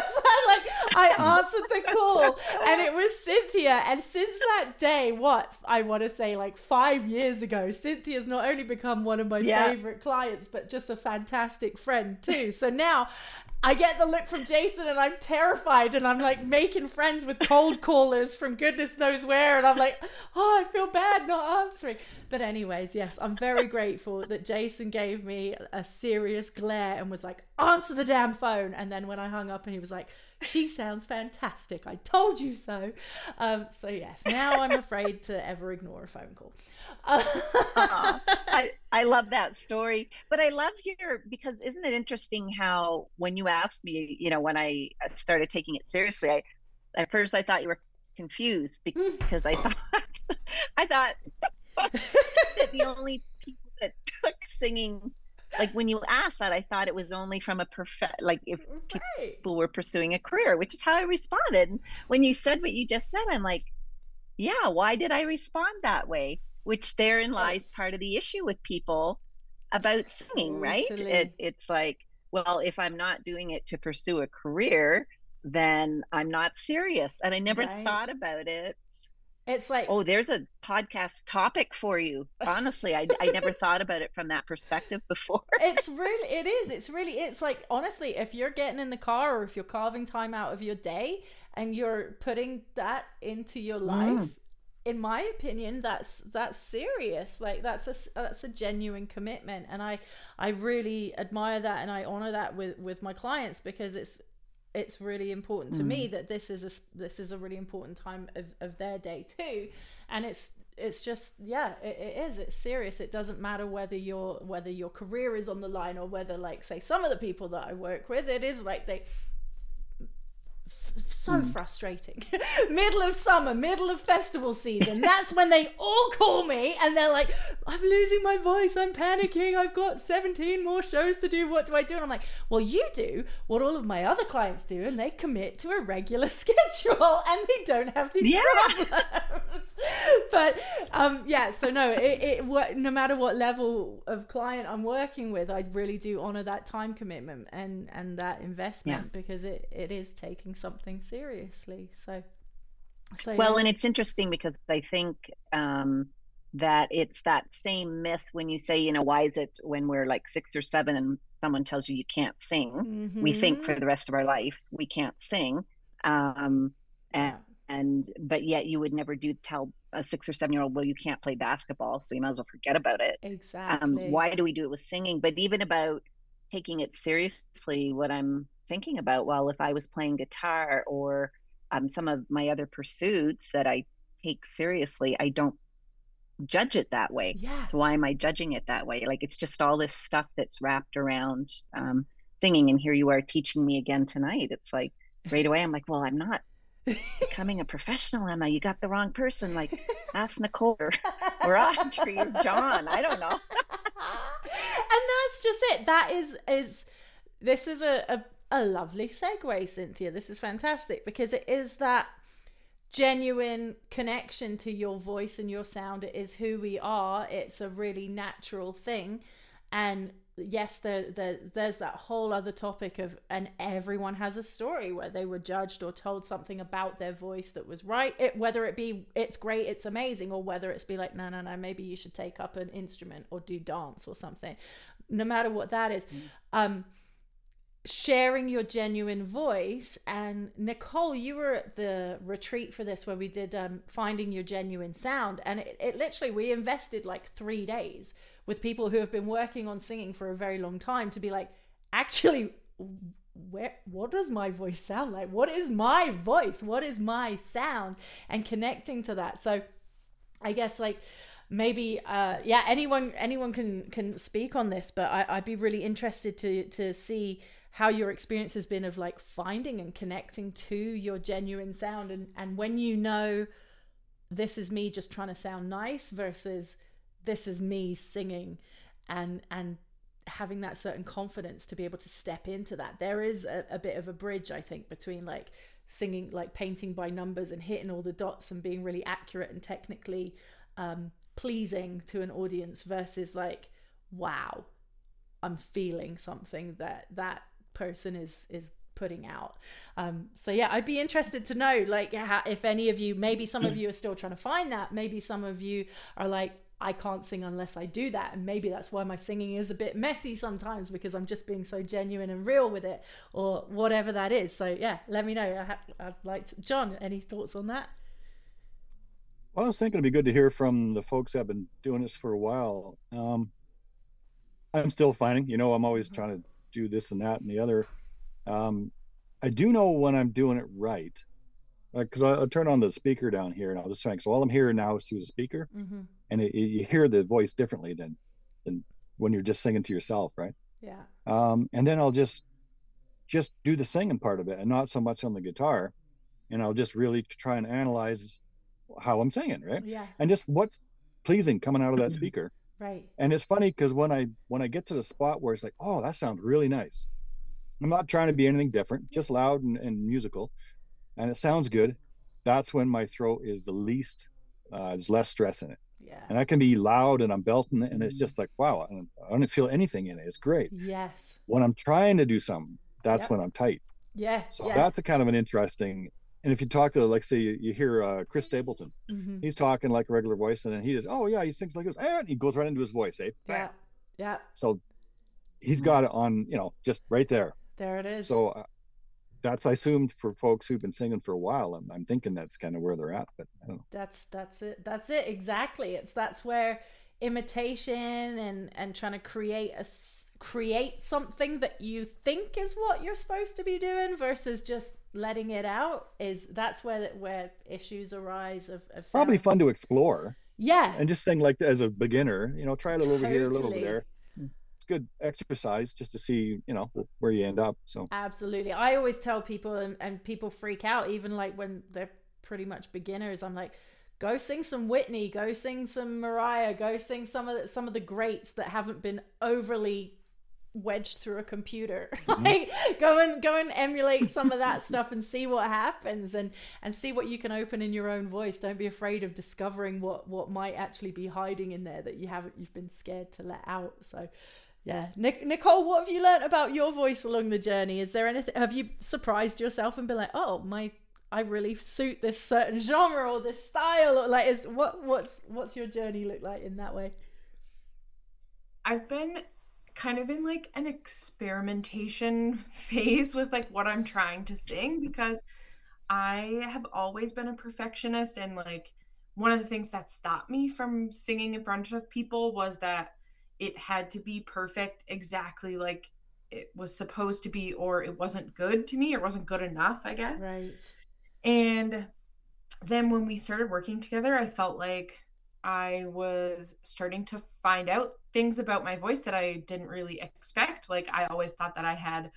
I answered the call and it was Cynthia. And since that day, what I want to say like 5 years ago, Cynthia's not only become one of my favorite clients, but just a fantastic friend too. So now I get the look from Jason and I'm terrified, and I'm like making friends with cold callers from goodness knows where, and I'm like, oh, I feel bad not answering. But anyways, yes, I'm very grateful that Jason gave me a serious glare and was like, answer the damn phone. And then when I hung up and he was like, she sounds fantastic, I told you so. So yes, now I'm afraid to ever ignore a phone call. I love that story. But I love because isn't it interesting how when you asked me, you know, when I started taking it seriously, at first I thought you were confused because I thought that the only people that took singing, like when you asked that, I thought it was only from a like if people were pursuing a career, which is how I responded. And when you said what you just said, I'm like, yeah, why did I respond that way? Which therein lies part of the issue with people about singing, right? It's like, well, if I'm not doing it to pursue a career, then I'm not serious. And I never thought about it. It's like, oh, there's a podcast topic for you. Honestly, I never thought about it from that perspective before. It's like, honestly, if you're getting in the car or if you're carving time out of your day and you're putting that into your life, in my opinion, that's serious. Like that's a genuine commitment. And I really admire that. And I honor that with my clients, because it's really important to me that this is a really important time of their day too. And it's just, yeah, it's serious. It doesn't matter whether your career is on the line, or whether, like, say, some of the people that I work with, it is like they so frustrating. Middle of summer, middle of festival season. That's when they all call me and they're like, I'm losing my voice, I'm panicking, I've got 17 more shows to do, what do I do? And I'm like, well, you do what all of my other clients do, and they commit to a regular schedule and they don't have these problems. But no matter what level of client I'm working with, I really do honor that time commitment and that investment, because it is taking something seriously. And it's interesting because I think that it's that same myth when you say, why is it when we're like 6 or 7 and someone tells you can't sing, we think for the rest of our life we can't sing, but yet you would never tell a 6 or 7 year old, well, you can't play basketball, so you might as well forget about it. Exactly. Why do we do it with singing? But even about taking it seriously, what I'm thinking about, well, if I was playing guitar or some of my other pursuits that I take seriously, I don't judge it that way. Yeah. So why am I judging it that way? Like, it's just all this stuff that's wrapped around singing. And here you are teaching me again tonight. It's like right away, I'm like, well, I'm not becoming a professional, Emma. You got the wrong person. Like, ask Nicole or Audrey or John. I don't know. And that's just it. That is this is a lovely segue, Cynthia. This is fantastic, because it is that genuine connection to your voice and your sound. It is who we are. It's a really natural thing. And yes, there's that whole other topic of, and everyone has a story where they were judged or told something about their voice that was right, whether it be it's great, it's amazing, or whether it's be like, no, maybe you should take up an instrument or do dance or something. No matter what that is, sharing your genuine voice. And Nicole, you were at the retreat for this where we did Finding Your Genuine Sound, and it literally, we invested like 3 days with people who have been working on singing for a very long time to be like, actually, what does my voice sound like? What is my voice? What is my sound? And connecting to that. So I guess anyone can speak on this, but I'd be really interested to see how your experience has been of like finding and connecting to your genuine sound, and when this is me just trying to sound nice versus this is me singing, and having that certain confidence to be able to step into that. There is a bit of a bridge, I think, between like singing, like painting by numbers and hitting all the dots and being really accurate and technically pleasing to an audience versus like, wow, I'm feeling something that person is putting out. I'd be interested to know like how, if any of you, maybe some of you are still trying to find that, maybe some of you are like, I can't sing unless I do that, and maybe that's why my singing is a bit messy sometimes, because I'm just being so genuine and real with it, or whatever that is. So yeah, let me know. I'd like to. John, any thoughts on that? Well, I was thinking it'd be good to hear from the folks that have been doing this for a while. I'm still finding, I'm always trying to do this and that and the other. I do know when I'm doing it right, because I'll turn on the speaker down here and I'll just think, so all I'm hearing now is through the speaker, and you hear the voice differently than when you're just singing to yourself, right? Yeah. And then I'll just do the singing part of it and not so much on the guitar, and I'll just really try and analyze how I'm singing, right? Yeah. And just what's pleasing coming out of that speaker, right? And it's funny because when I get to the spot where it's like, oh, that sounds really nice, I'm not trying to be anything different, just loud and musical, and it sounds good, that's when my throat is the least there's less stress in it. Yeah. And I can be loud and I'm belting it, and it's just like, wow, I don't feel anything in it, it's great. Yes. When I'm trying to do something, that's when I'm tight. Yeah. So that's a kind of an interesting. And if you talk to, like, say, you hear Chris Stapleton, he's talking like a regular voice, and then he just, he sings like this, and he goes right into his voice, eh? Yeah, yeah. So he's got it on, just right there. There it is. So that's, I assumed, for folks who've been singing for a while, I'm thinking that's kind of where they're at, but I don't know. That's it, exactly. That's where imitation and trying to create something that you think is what you're supposed to be doing versus just letting it out is where issues arise of sound. Probably fun to explore. Yeah. And just sing like as a beginner, try it a little over here, a little over there. It's good exercise just to see, you know, where you end up. So absolutely. I always tell people, and people freak out, even like when they're pretty much beginners, I'm like, go sing some Whitney, go sing some Mariah, go sing some of the greats that haven't been overly wedged through a computer. Like go and emulate some of that stuff and see what happens, and see what you can open in your own voice. Don't be afraid of discovering what might actually be hiding in there that you've been scared to let out. So yeah, Nicole, what have you learned about your voice along the journey? Is there anything, have you surprised yourself and been like, oh my, I really suit this certain genre or this style, or like, is what's your journey look like in that way? I've been kind of in like an experimentation phase with like what I'm trying to sing, because I have always been a perfectionist, and like one of the things that stopped me from singing in front of people was that it had to be perfect, exactly like it was supposed to be, or it wasn't good to me, or it wasn't good enough, I guess. Right. And then when we started working together, I felt like I was starting to find out things about my voice that I didn't really expect. Like I always thought that I had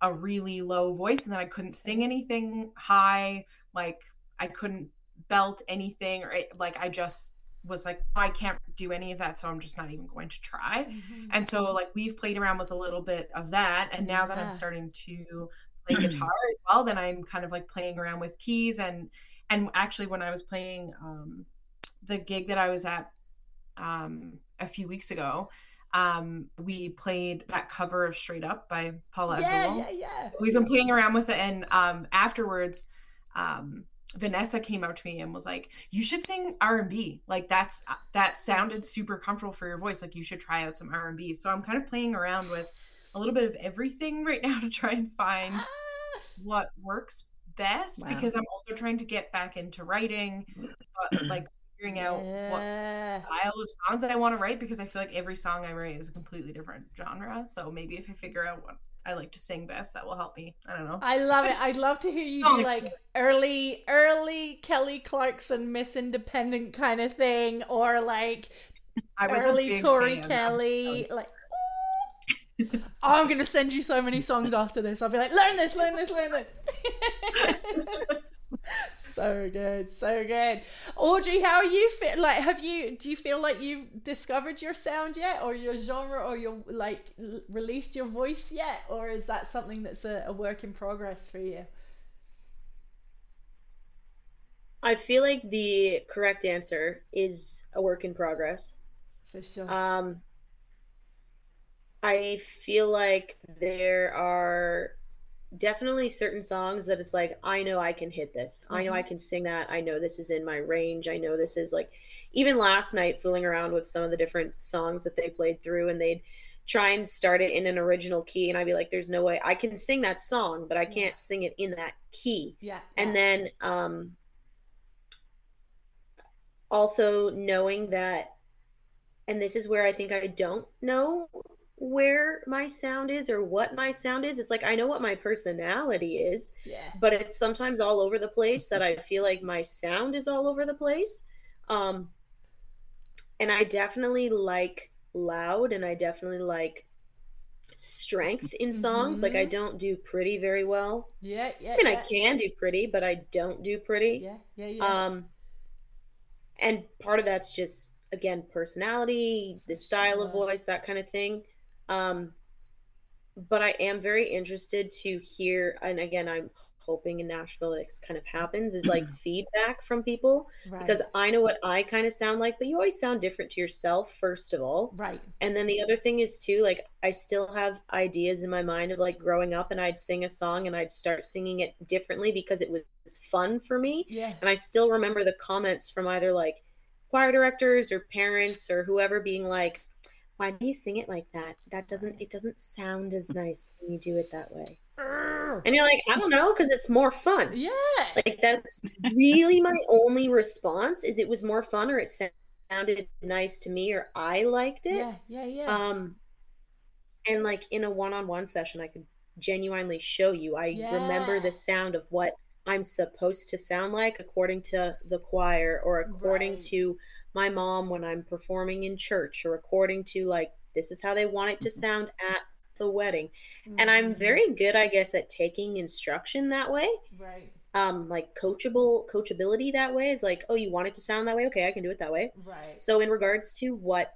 a really low voice and that I couldn't sing anything high. Like I couldn't belt anything, or like I just was like, oh, I can't do any of that, so I'm just not even going to try. Mm-hmm. And so like we've played around with a little bit of that. And now that I'm starting to play guitar as well, then I'm kind of like playing around with keys. And actually when I was playing, the gig that I was at a few weeks ago, we played that cover of Straight Up by Paula Abdul. Yeah. We've been playing around with it, and afterwards Vanessa came up to me and was like, you should sing R&B. Like that sounded super comfortable for your voice. Like you should try out some R&B. So I'm kind of playing around with a little bit of everything right now to try and find what works best, because I'm also trying to get back into writing, but like figuring out what style of songs that I want to write, because I feel like every song I write is a completely different genre. So maybe if I figure out what I like to sing best, that will help me. I don't know. I love it. I'd love to hear you do like early Kelly Clarkson, Miss Independent kind of thing, or like early Tori Kelly. Like, oh, I'm gonna send you so many songs after this. I'll be like, learn this. So good. Audrey, how are you fit? Like, do you feel like you've discovered your sound yet, or your genre, or your like released your voice yet, or is that something that's a work in progress for you? I feel like the correct answer is a work in progress. For sure. I feel like there are definitely certain songs that it's like, I know I can hit this. Mm-hmm. I know I can sing that. I know this is in my range. I know this is like, even last night fooling around with some of the different songs that they played through, and they'd try and start it in an original key, and I'd be like, there's no way I can sing that song, but I can't sing it in that key. Yeah. And then also knowing that, and this is where I think I don't know where my sound is or what my sound is. It's like, I know what my personality is, but it's sometimes all over the place, that I feel like my sound is all over the place. And I definitely like loud, and I definitely like strength in songs. Like I don't do pretty very well. I can do pretty, but I don't do pretty. And part of that's just, again, personality, the style of voice, that kind of thing. But I am very interested to hear, and again, I'm hoping in Nashville this kind of happens, is like feedback from people, because I know what I kind of sound like, but you always sound different to yourself, first of all. Right. And then the other thing is too, like I still have ideas in my mind of like growing up, and I'd sing a song and I'd start singing it differently because it was fun for me. Yeah. And I still remember the comments from either like choir directors or parents or whoever being like, why do you sing it like that? It doesn't sound as nice when you do it that way. And you're like, I don't know, because it's more fun. Yeah. Like that's really my only response, is it was more fun, or it sounded nice to me, or I liked it. Yeah. And like in a one-on-one session, I could genuinely show you. I remember the sound of what I'm supposed to sound like according to the choir, or according to my mom when I'm performing in church or according to like, this is how they want it to sound at the wedding. Mm-hmm. And I'm very good, I guess, at taking instruction that way. Right. Like coachability that way is like, oh, you want it to sound that way? Okay, I can do it that way. Right. So in regards to what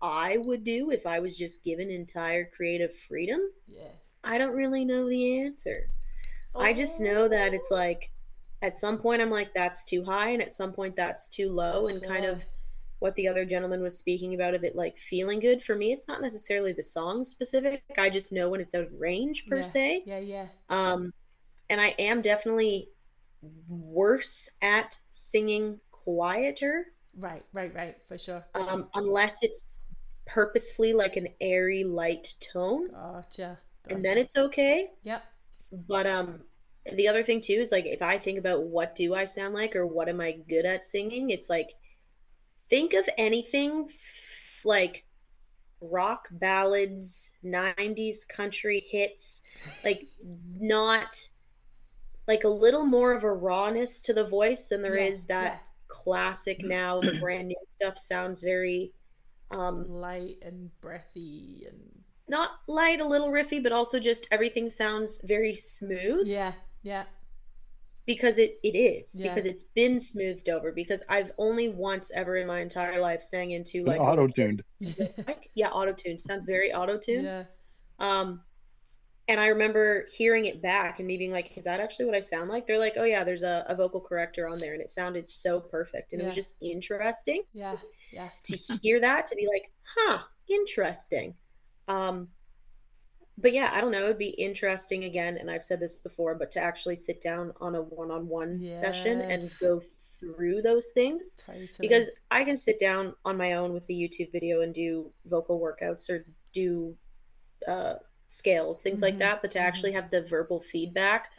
I would do if I was just given entire creative freedom, yeah, I don't really know the answer. Oh. I just know that it's like, at some point I'm like, that's too high, and at some point that's too low, and kind of what the other gentleman was speaking about of it, like feeling good. For me, it's not necessarily the song specific. I just know when it's out of range per se. Yeah, yeah. And I am definitely worse at singing quieter. Right, for sure. Unless it's purposefully like an airy, light tone. Gotcha. And then it's okay. Yep. But the other thing too is like, if I think about what do I sound like or what am I good at singing, it's like, think of anything like rock ballads, 90s country hits, like not... like a little more of a rawness to the voice than there is that classic now. The brand new stuff sounds very light and breathy and not light, a little riffy, but also just everything sounds very smooth. Yeah, yeah. Because it is. Yeah. Because it's been smoothed over. Because I've only once ever in my entire life sang into like auto-tuned. Yeah, auto-tuned. Sounds very auto-tuned. Yeah. And I remember hearing it back and me being like, is that actually what I sound like? They're like, oh yeah, there's a vocal corrector on there. And it sounded so perfect. And it was just interesting to hear that, to be like, huh, interesting. But yeah, I don't know. It'd be interesting again. And I've said this before, but to actually sit down on a one-on-one session and go through those things, because I can sit down on my own with the YouTube video and do vocal workouts or do, scales, things like that, but to actually have the verbal feedback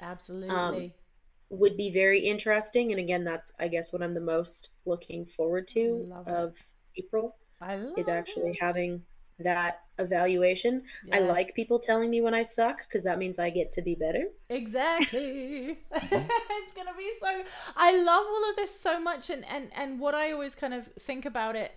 would be very interesting. And again, that's I guess what I'm the most looking forward to of April is actually having that evaluation. I like people telling me when I suck, because that means I get to be better. Exactly. It's gonna be so, I love all of this so much, and what I always kind of think about it,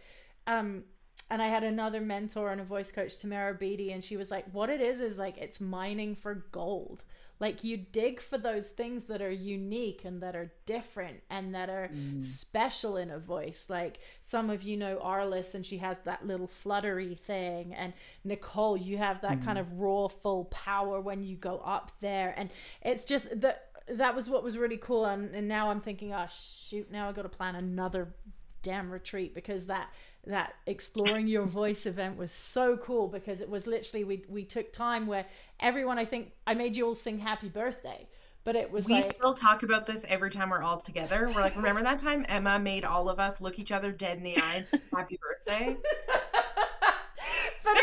and I had another mentor and a voice coach, Tamara Beatty, and she was like, what it is like, it's mining for gold. Like you dig for those things that are unique and that are different and that are special in a voice. Like some of you know Arliss, and she has that little fluttery thing. And Nicole, you have that kind of raw, full power when you go up there. And it's just that was what was really cool. And now I'm thinking, oh, shoot, now I got to plan another damn retreat, because that exploring your voice event was so cool, because it was literally we took time where everyone, I think I made you all sing happy birthday, but it was we still talk about this every time we're all together. We're like, remember that time Emma made all of us look each other dead in the eye and say happy birthday? But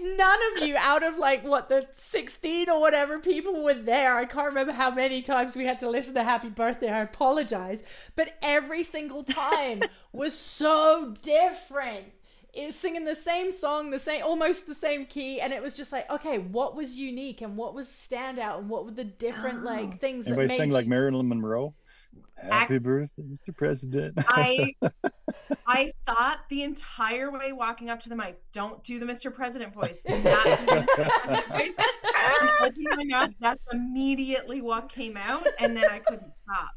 none of you out of like what the 16 or whatever people were there, I can't remember how many times we had to listen to happy birthday, I apologize, but every single time was so different. It's singing the same song, the same, almost the same key, and it was just like, okay, what was unique and what was standout and what were the different like things? Everybody that made sang like Marilyn Monroe. Happy birthday, Mr. President. I thought the entire way walking up to the mic, don't do the Mr. President voice. Do not do the Mr. President voice. And I opened my mouth, that's immediately what came out, and then I couldn't stop.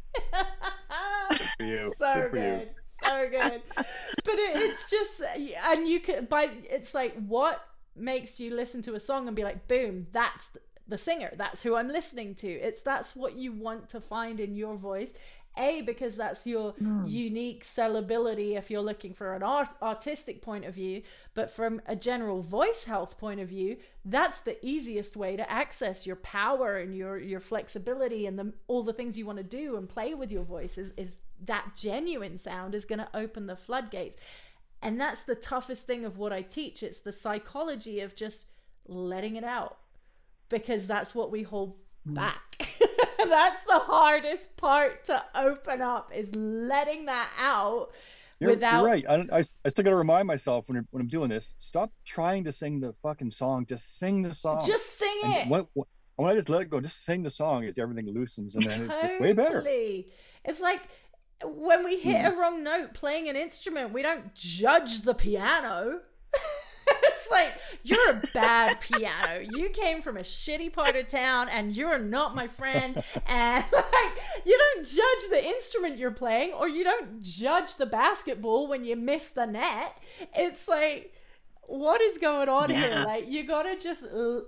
So good. But it's just, and you could, it's like, what makes you listen to a song and be like, boom, that's the singer, that's who I'm listening to. That's what you want to find in your voice, because that's your unique sellability if you're looking for an artistic point of view. But from a general voice health point of view, that's the easiest way to access your power and your flexibility and all the things you want to do and play with your voice. Is that genuine sound is going to open the floodgates, and that's the toughest thing of what I teach. It's the psychology of just letting it out, because that's what we hold back. That's the hardest part to open up, is letting that out. You're right. I still got to remind myself when I'm doing this, stop trying to sing the fucking song. Just sing the song. Just sing and it. When I just let it go, just sing the song. Everything loosens, and then it's way better. It's like when we hit a wrong note playing an instrument, we don't judge the piano. It's like, you're a bad piano. You came from a shitty part of town and you're not my friend. And like, you don't judge the instrument you're playing, or you don't judge the basketball when you miss the net. It's like, what is going on here? Like, you gotta just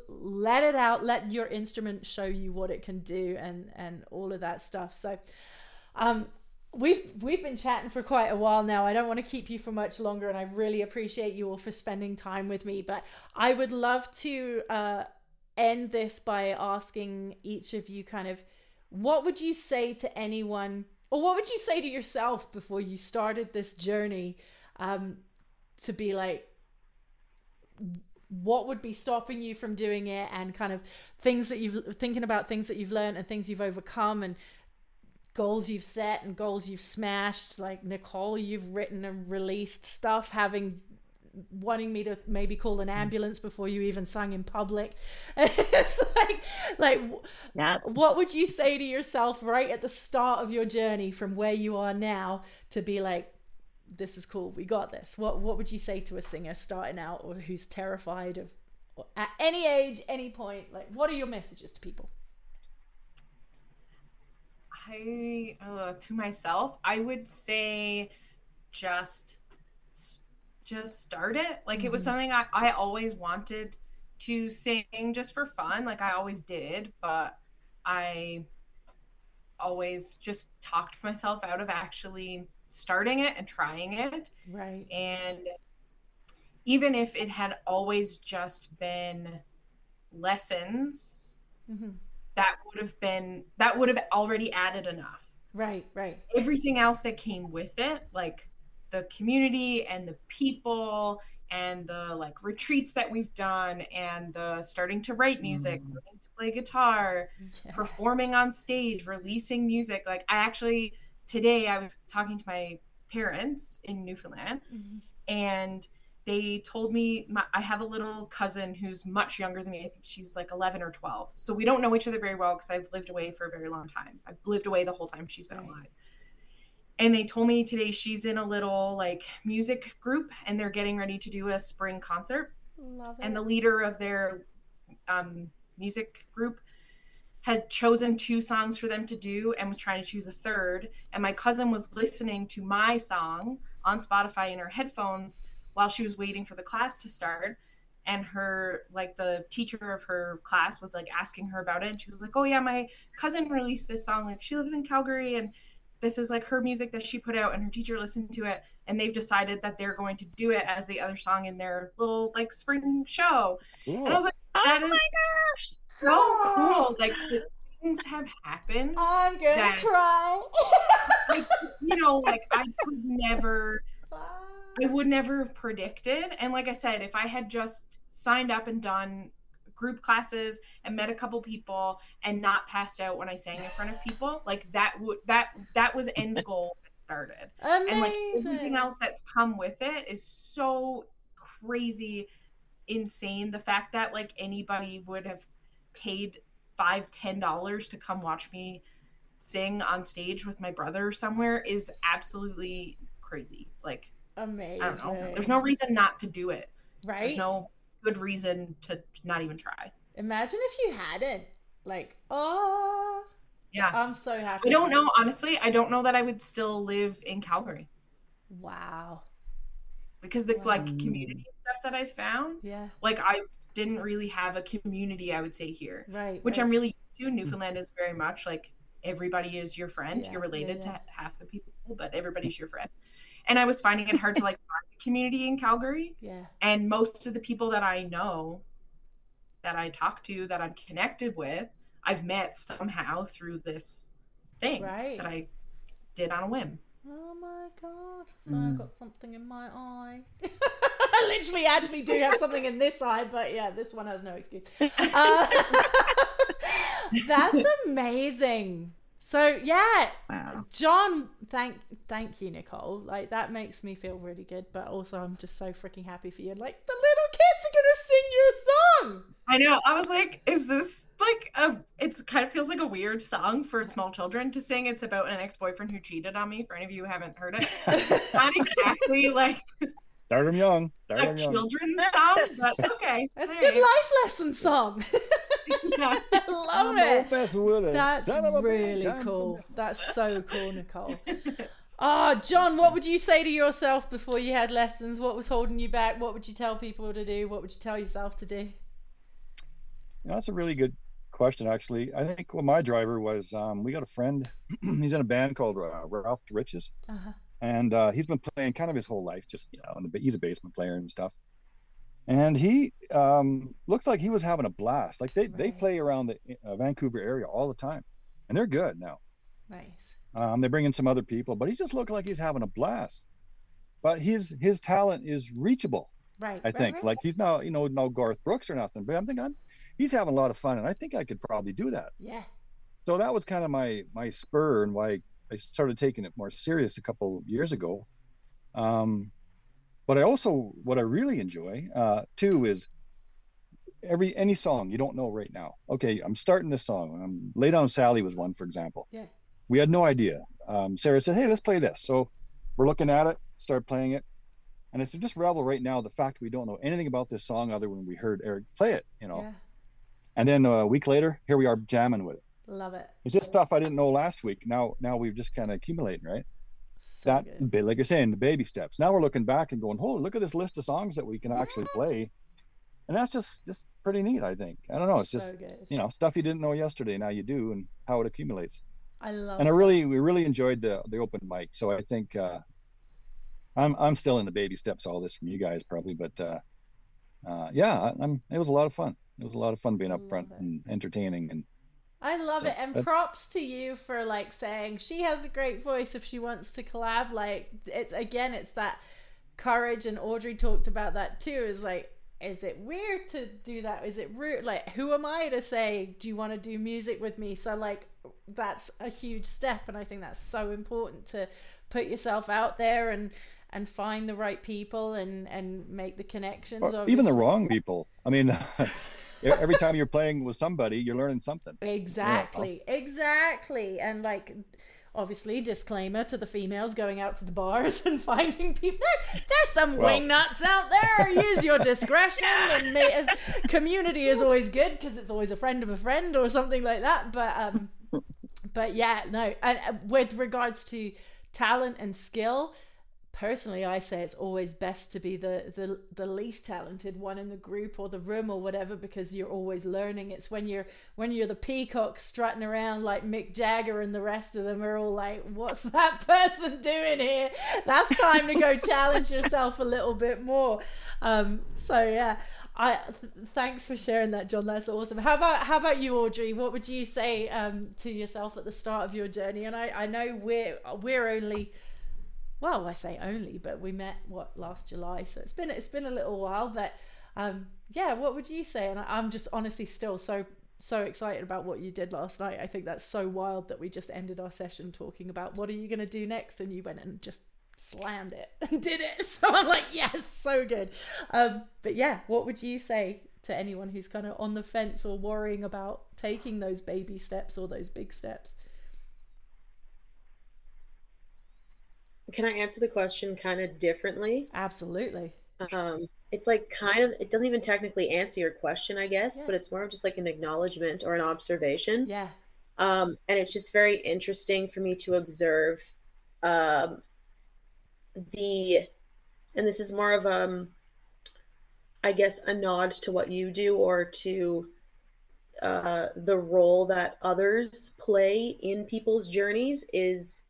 let it out, let your instrument show you what it can do, and all of that stuff. So we've been chatting for quite a while now. I don't want to keep you for much longer, and I really appreciate you all for spending time with me. But I would love to end this by asking each of you, kind of, what would you say to anyone, or what would you say to yourself before you started this journey, to be like, what would be stopping you from doing it, and kind of things that you've, thinking about things that you've learned and things you've overcome, and goals you've set and goals you've smashed. Like, Nicole, you've written and released stuff, wanting me to maybe call an ambulance before you even sang in public. It's like what would you say to yourself right at the start of your journey, from where you are now, to be like, this is cool, we got this? What would you say to a singer starting out, or who's terrified of, at any age, any point? Like, what are your messages to people? To myself, I would say just start it. Like, it was something I always wanted to sing just for fun. Like, I always did, but I always just talked myself out of actually starting it and trying it. Right. And even if it had always just been lessons, that would have already added enough. Right. Everything else that came with it, like the community and the people and the like retreats that we've done, and the starting to write music, learning to play guitar, performing on stage, releasing music. Like, today I was talking to my parents in Newfoundland, and they told me I have a little cousin who's much younger than me. I think she's like 11 or 12. So we don't know each other very well, because I've lived away for a very long time. I've lived away the whole time she's been alive. And they told me today she's in a little like music group, and they're getting ready to do a spring concert. Love it. And the leader of their music group had chosen 2 songs for them to do, and was trying to choose a third. And my cousin was listening to my song on Spotify in her headphones while she was waiting for the class to start. And her, like, the teacher of her class was like asking her about it. And she was like, oh yeah, my cousin released this song. Like, she lives in Calgary, and this is like her music that she put out, and her teacher listened to it, and they've decided that they're going to do it as the other song in their little like spring show. Yeah. And I was like, that is my gosh, so cool. Like, things have happened. I'm going to cry. Like, you know, like, I would never have predicted. And like I said, if I had just signed up and done group classes and met a couple people and not passed out when I sang in front of people, like, that was end goal when it started. Amazing. And like, everything else that's come with it is so crazy, insane. The fact that like anybody would have paid $5-$10 to come watch me sing on stage with my brother somewhere is absolutely crazy. Like, amazing. I don't know. There's no reason not to do it. Right. There's no good reason to not even try. Imagine if you hadn't. Like, oh. Yeah. I'm so happy. I don't know. Honestly, I don't know that I would still live in Calgary. Wow. Because the like community stuff that I found. Yeah. Like, I didn't really have a community, I would say, here. Right. Which I'm really used to. Newfoundland is very much like everybody is your friend. Yeah, you're related to half the people, but everybody's your friend. And I was finding it hard to like find a community in Calgary. Yeah. And most of the people that I know, that I talk to, that I'm connected with, I've met somehow through this thing that I did on a whim. Oh my God. So I've got something in my eye. I literally actually do have something in this eye, but yeah, this one has no excuse. That's amazing. So yeah, wow. John, thank you, Nicole. Like, that makes me feel really good, but also I'm just so freaking happy for you. Like, the little kids are gonna sing your song. I know. I was like, is this like it kind of feels like a weird song for small children to sing. It's about an ex-boyfriend who cheated on me, for any of you who haven't heard it. It's not exactly like start them young. Start them young. Children's song, but okay. That's a good life lesson song. Yeah. I love it. That's really cool. That's so cool, Nicole. John, what would you say to yourself before you had lessons? What was holding you back? What would you tell people to do? What would you tell yourself to do? That's a really good question, actually. I think my driver was, we got a friend, he's in a band called Ralph Riches, and he's been playing kind of his whole life, just, you know, he's a basement player and stuff. And he looked like he was having a blast. Like they play around the Vancouver area all the time, and they're good now. Nice. They bring in some other people, but he just looked like he's having a blast. But his talent is reachable, right? I think. Right. Like he's not, you know, no Garth Brooks or nothing. But I'm thinking he's having a lot of fun, and I think I could probably do that. Yeah. So that was kind of my spur and why I started taking it more serious a couple years ago. But I also, what I really enjoy too is any song you don't know right now. Okay, I'm starting this song. Lay Down Sally was one, for example. Yeah. We had no idea. Sarah said, hey, let's play this. So we're looking at it, start playing it. And it's just revel right now, the fact we don't know anything about this song other than we heard Eric play it, you know. Yeah. And then a week later, here we are jamming with it. Love it. It's just stuff I didn't know last week. Now we've just kind of accumulating, right? So that bit, like you're saying, the baby steps. Now we're looking back and going, oh, look at this list of songs that we can actually play. And that's just pretty neat, I think. I don't know. It's so just, good. You know, stuff you didn't know yesterday, now you do, and how it accumulates. I love it. And we really enjoyed the open mic. So I think I'm still in the baby steps, all this from you guys probably, but yeah, it was a lot of fun. It was a lot of fun being up front and entertaining, and I love it. And props to you for like saying she has a great voice if she wants to collab. Like it's that courage, and Audrey talked about that too, is like, is it weird to do that? Is it rude? Like, who am I to say, do you want to do music with me? So like, that's a huge step. And I think that's so important to put yourself out there and find the right people and make the connections. Or even the wrong people. I mean, every time you're playing with somebody, you're learning something. Exactly. Yeah. Exactly. And like, obviously, disclaimer to the females going out to the bars and finding people. There's some wingnuts out there. Use your discretion. And community is always good because it's always a friend of a friend or something like that. But yeah, no. And with regards to talent and skill, personally, I say it's always best to be the least talented one in the group or the room or whatever, because you're always learning. It's when you're the peacock strutting around like Mick Jagger and the rest of them are all like, what's that person doing here? That's time to go challenge yourself a little bit more. So yeah, thanks for sharing that, John. That's awesome. How about you, Audrey? What would you say to yourself at the start of your journey? And I know we're only... Well, I say only, but we met last July, so it's been a little while. But yeah, what would you say? And I'm just honestly still so excited about what you did last night. I think that's so wild that we just ended our session talking about what are you going to do next, and you went and just slammed it and did it. So I'm like, yes, so good. But yeah, what would you say to anyone who's kind of on the fence or worrying about taking those baby steps or those big steps? Can I answer the question kind of differently? Absolutely. It's like kind of, it doesn't even technically answer your question, I guess, but it's more of just like an acknowledgement or an observation. Yeah. And it's just very interesting for me to observe and this is more of, I guess, a nod to what you do or to the role that others play in people's journeys is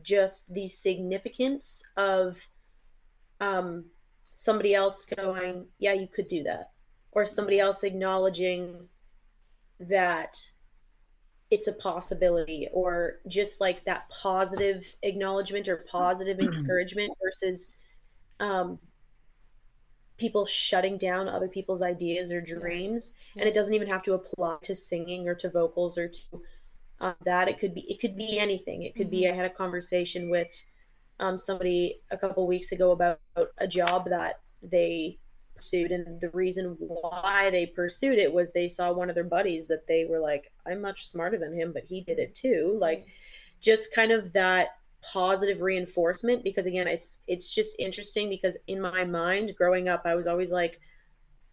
just the significance of somebody else going, yeah, you could do that, or somebody else acknowledging that it's a possibility, or just like that positive acknowledgement or positive encouragement versus people shutting down other people's ideas or dreams. And it doesn't even have to apply to singing or to vocals or to that. It could be anything. It could be, I had a conversation with somebody a couple weeks ago about a job that they pursued. And the reason why they pursued it was they saw one of their buddies that they were like, I'm much smarter than him, but he did it too. Like, just kind of that positive reinforcement. Because again, it's just interesting, because in my mind growing up, I was always like,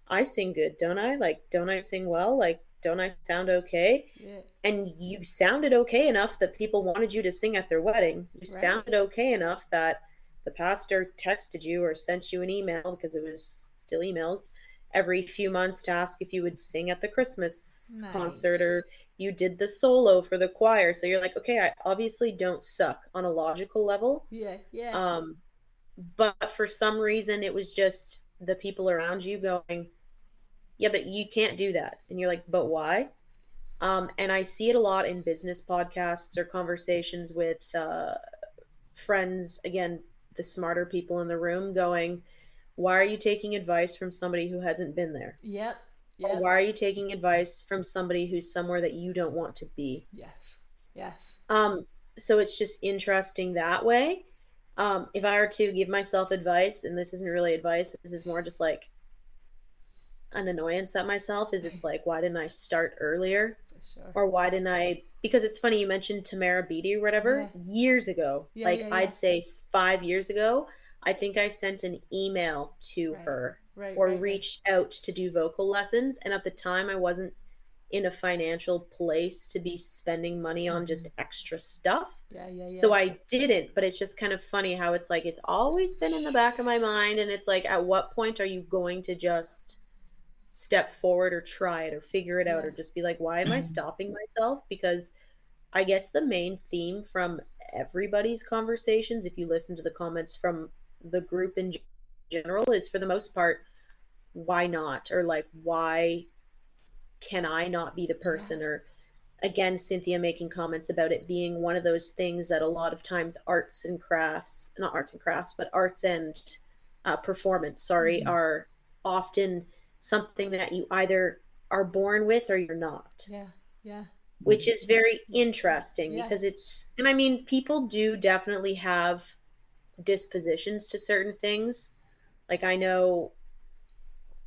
I sing good, don't I? Like, don't I sing well? Like, don't I sound okay? Yeah. And you sounded okay enough that people wanted you to sing at their wedding. You right. sounded okay enough that the pastor texted you or sent you an email, because it was still emails, every few months to ask if you would sing at the Christmas nice. concert, or you did the solo for the choir. So you're like, okay, I obviously don't suck on a logical level. Yeah, yeah. But for some reason, it was just the people around you going, yeah, but you can't do that. And you're like, but why? And I see it a lot in business podcasts or conversations with friends, again, the smarter people in the room, going, why are you taking advice from somebody who hasn't been there? Yep. Yep. Or why are you taking advice from somebody who's somewhere that you don't want to be? Yes. Yes. So it's just interesting that way. If I were to give myself advice, and this isn't really advice, this is more just like an annoyance at myself, is it's like, why didn't I start earlier? Sure. Or why didn't I? Because it's funny, you mentioned Tamara Beatty or whatever, yeah. years ago, yeah, like yeah, yeah. I'd say 5 years ago, I think I sent an email to right. her right, or right, reached right. out to do vocal lessons. And at the time I wasn't in a financial place to be spending money on just extra stuff. Yeah, yeah, yeah. So I didn't, but it's just kind of funny how it's like, it's always been in the back of my mind. And it's like, at what point are you going to just step forward or try it or figure it out, or just be like, why am I stopping myself? Because I guess the main theme from everybody's conversations, if you listen to the comments from the group in general, is for the most part, why not? Or like, why can I not be the person? Or again, Cynthia making comments about it being one of those things that a lot of times arts and crafts, not arts and crafts, but arts and performance, sorry, are often something that you either are born with or you're not. Yeah, yeah. Which is very interesting because it's, and I mean, people do definitely have dispositions to certain things. Like, I know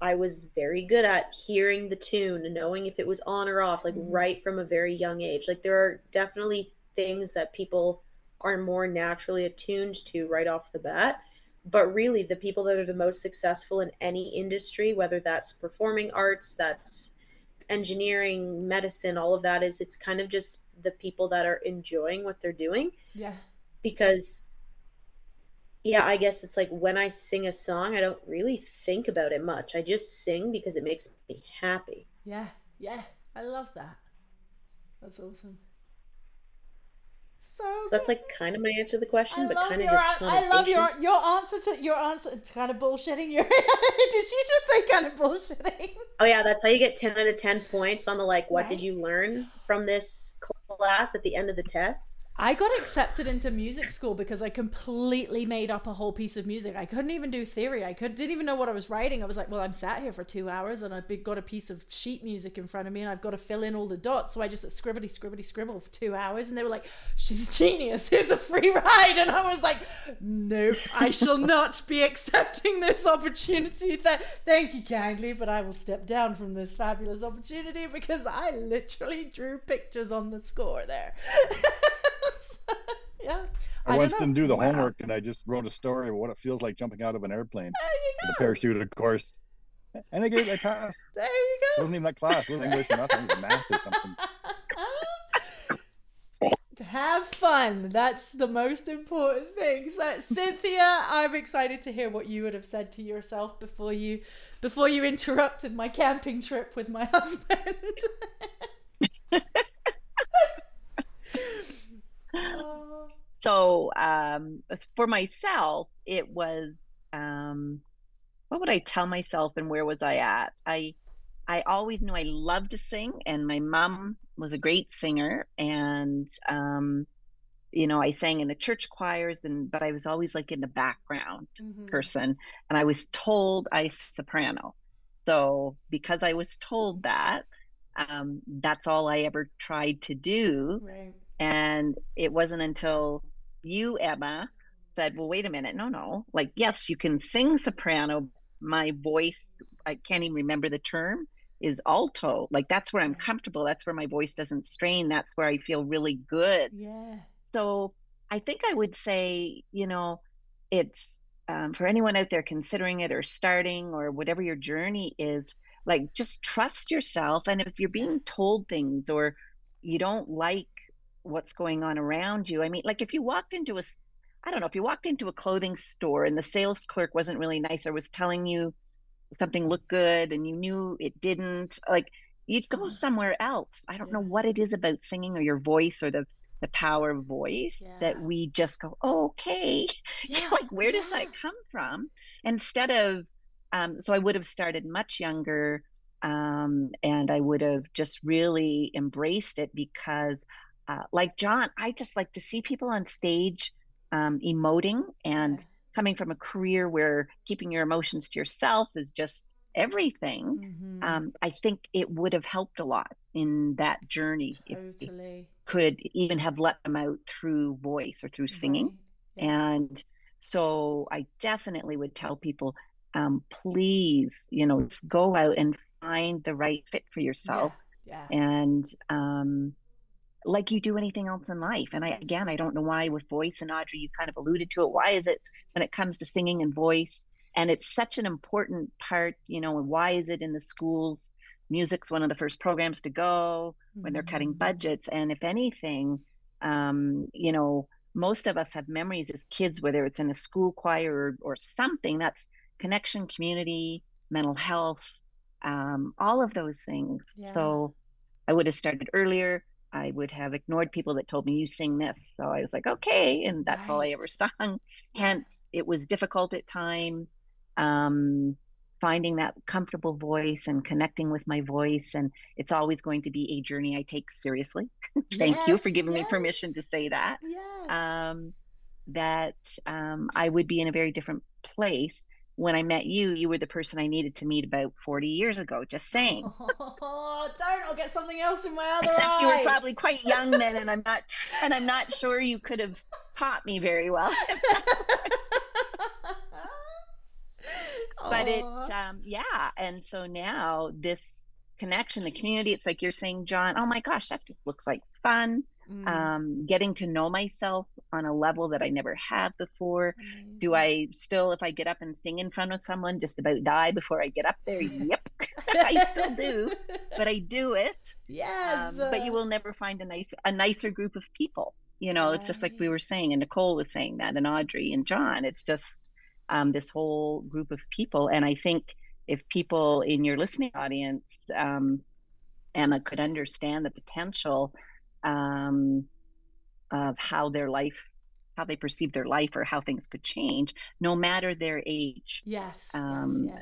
I was very good at hearing the tune and knowing if it was on or off, like right from a very young age. Like, there are definitely things that people are more naturally attuned to right off the bat. But really, the people that are the most successful in any industry, whether that's performing arts, that's engineering, medicine, all of that, is it's kind of just the people that are enjoying what they're doing. Yeah. Because, yeah, I guess it's like when I sing a song, I don't really think about it much. I just sing because it makes me happy. Yeah. Yeah. I love that. That's awesome. So that's like kind of my answer to the question, but kind of just conversation. I love your answer to your answer. Kind of bullshitting. Your did you just say kind of bullshitting? Oh yeah, that's how you get 10 out of 10 points on the like. What did you learn from this class at the end of the test? I got accepted into music school because I completely made up a whole piece of music. I couldn't even do theory. I didn't even know what I was writing. I was like, well, I'm sat here for 2 hours and I've got a piece of sheet music in front of me and I've got to fill in all the dots. So I just scribble for 2 hours. And they were like, she's genius. Here's a free ride. And I was like, nope, I shall not be accepting this opportunity. Thank you kindly, but I will step down from this fabulous opportunity because I literally drew pictures on the score there. Yeah. I once didn't do the homework and I just wrote a story of what it feels like jumping out of an airplane with a parachute, of course. And I passed. There you go. It wasn't even that class. It wasn't English or nothing. It was math or something. Have fun. That's the most important thing. So Cynthia, I'm excited to hear what you would have said to yourself before you interrupted my camping trip with my husband. So for myself, it was, what would I tell myself and where was I at? I always knew I loved to sing and my mom was a great singer. And, you know, I sang in the church choirs, but I was always like in the background person. And I was told I soprano. So because I was told that, that's all I ever tried to do. Right. And it wasn't until you, Emma, said, well, wait a minute. No, like, yes, you can sing soprano, my voice, I can't even remember the term, is alto. Like, that's where I'm comfortable. That's where my voice doesn't strain. That's where I feel really good. Yeah. So I think I would say, you know, it's for anyone out there considering it or starting or whatever your journey is, like, just trust yourself. And if you're being told things or you don't like what's going on around you, I mean, like, if you walked into a, I don't know, if you walked into a clothing store and the sales clerk wasn't really nice or was telling you something looked good and you knew it didn't, like, you'd go somewhere else. I don't know what it is about singing or your voice or the power of voice that we just go, oh, okay, like, where does that come from? Instead of, so I would have started much younger, and I would have just really embraced it because like John, I just like to see people on stage emoting, and coming from a career where keeping your emotions to yourself is just everything. Mm-hmm. I think it would have helped a lot in that journey if they could even have let them out through voice or through singing. Mm-hmm. And so I definitely would tell people, please, you know, go out and find the right fit for yourself. Yeah. Yeah. And, like you do anything else in life. And I don't know why with voice, and Audrey, you kind of alluded to it. Why is it when it comes to singing and voice, and it's such an important part, you know, and why is it in the schools? Music's one of the first programs to go when they're cutting budgets. And if anything, you know, most of us have memories as kids, whether it's in a school choir or something, that's connection, community, mental health, all of those things. Yeah. So I would have started earlier. I would have ignored people that told me, you sing this. So I was like, okay. And that's all I ever sung. Hence, it was difficult at times, finding that comfortable voice and connecting with my voice. And it's always going to be a journey I take seriously. Thank you for giving me permission to say that. Yes. I would be in a very different place. When I met you, you were the person I needed to meet about 40 years ago, just saying. Oh, don't, I'll get something else in my other Except eye. You were probably quite young then, and I'm not sure you could have taught me very well. But it's, and so now this connection, the community, it's like you're saying, John, oh my gosh, that just looks like fun. Getting to know myself on a level that I never had before. Mm-hmm. Do I still, if I get up and sing in front of someone, just about die before I get up there? Yep. I still do, but I do it. Yes. But you will never find a nicer group of people. You know, it's just like we were saying, and Nicole was saying that, and Audrey and John, it's just this whole group of people. And I think if people in your listening audience, Emma, could understand the potential of how their life, how they perceive their life, or how things could change, no matter their age. Yes.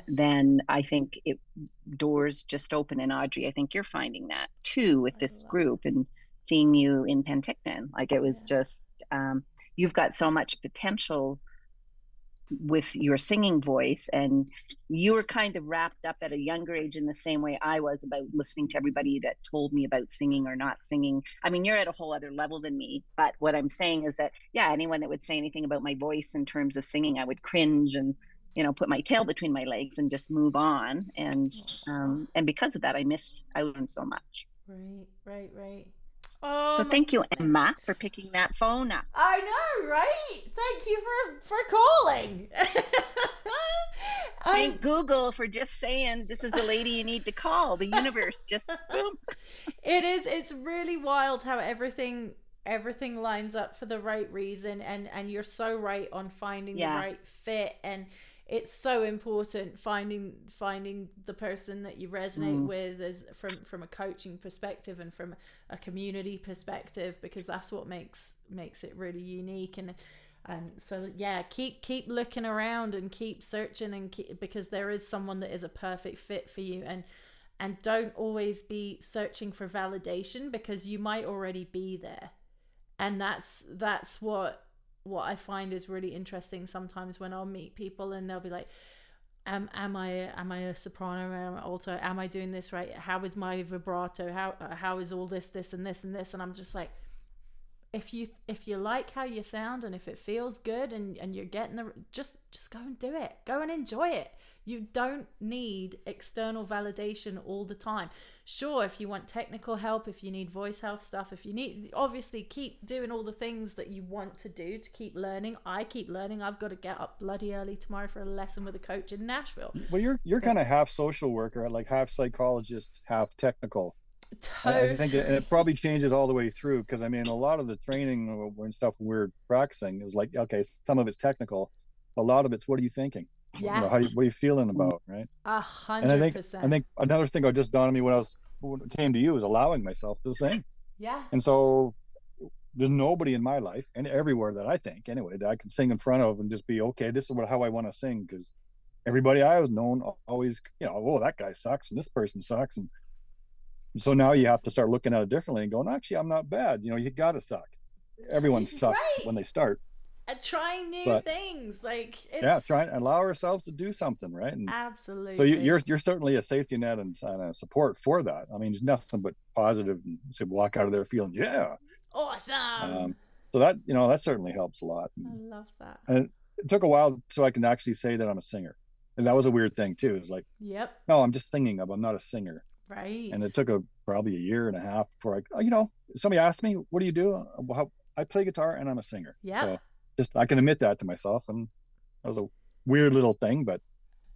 Then I think doors just open. And Audrey, I think you're finding that too with this group, and seeing you in Penticton. Like, it was just, you've got so much potential with your singing voice, and you were kind of wrapped up at a younger age in the same way I was about listening to everybody that told me about singing or not singing. I mean, you're at a whole other level than me, but what I'm saying is that, anyone that would say anything about my voice in terms of singing, I would cringe and, you know, put my tail between my legs and just move on. And because of that, I missed out on so much. Right. Oh, so thank you, Emma, for picking that phone up. I know, right? Thank you for calling. Thank Google for just saying, this is the lady you need to call. The universe just boom. It is. It's really wild how everything lines up for the right reason, and you're so right on finding the right fit, and it's so important finding the person that you resonate with, as from a coaching perspective and from a community perspective, because that's what makes it really unique. And keep looking around and keep searching, and because there is someone that is a perfect fit for you. And don't always be searching for validation, because you might already be there. And that's what I find is really interesting sometimes when I'll meet people and they'll be like, am I a soprano? Am I alto? Am I doing this right? How is my vibrato? How is all this and this and this? And I'm just like, if you like how you sound, and if it feels good and you're getting just go and do it. Go and enjoy it. You don't need external validation all the time. Sure, if you want technical help, if you need voice health stuff, if you need, obviously keep doing all the things that you want to do to keep learning. I keep learning. I've got to get up bloody early tomorrow for a lesson with a coach in Nashville. Well, you're kind of half social worker, like half psychologist, half technical. Totally. I think it probably changes all the way through, because I mean, a lot of the training and stuff we're practicing is like, okay, some of it's technical, a lot of it's what are you thinking? Yeah. You know, what are you feeling about, right? 100%. I think another thing that just dawned on me when it came to you is allowing myself to sing. Yeah. And so there's nobody in my life and everywhere that I think anyway that I can sing in front of and just be okay. This is how I want to sing, because everybody I was known always, you know, oh, that guy sucks and this person sucks, and so now you have to start looking at it differently and going, actually, I'm not bad. You know, you gotta suck. Everyone sucks when they start. Trying new things, like it's... yeah, trying and allow ourselves to do something, right? And absolutely. So you're certainly a safety net and a support for that. I mean, there's nothing but positive, and so walk out of there feeling awesome. So that, you know, that certainly helps a lot. And I love that. And it took a while so I can actually say that I'm a singer, and that was a weird thing too. It's like, yep, no, I'm just singing. I'm not a singer. Right. And it took probably a year and a half before I, you know, somebody asked me, what do you do? I play guitar and I'm a singer. Yeah. So just, I can admit that to myself. And that was a weird little thing, but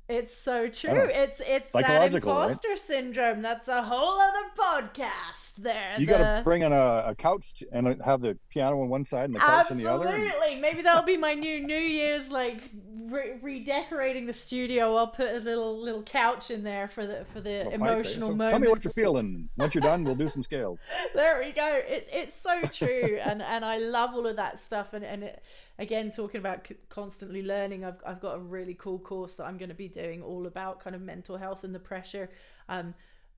it's so true. It's that imposter syndrome. That's a whole other podcast there. You got to bring in a couch and have the piano on one side and the couch on the other. Absolutely. Maybe that'll be my New Year's, like redecorating the studio. I'll put a little couch in there for the emotional moments. Tell me what you're feeling. Once you're done, we'll do some scales. There we go. It's so true. and I love all of that stuff. And it, again, talking about constantly learning, I've got a really cool course that I'm going to be doing all about kind of mental health and the pressure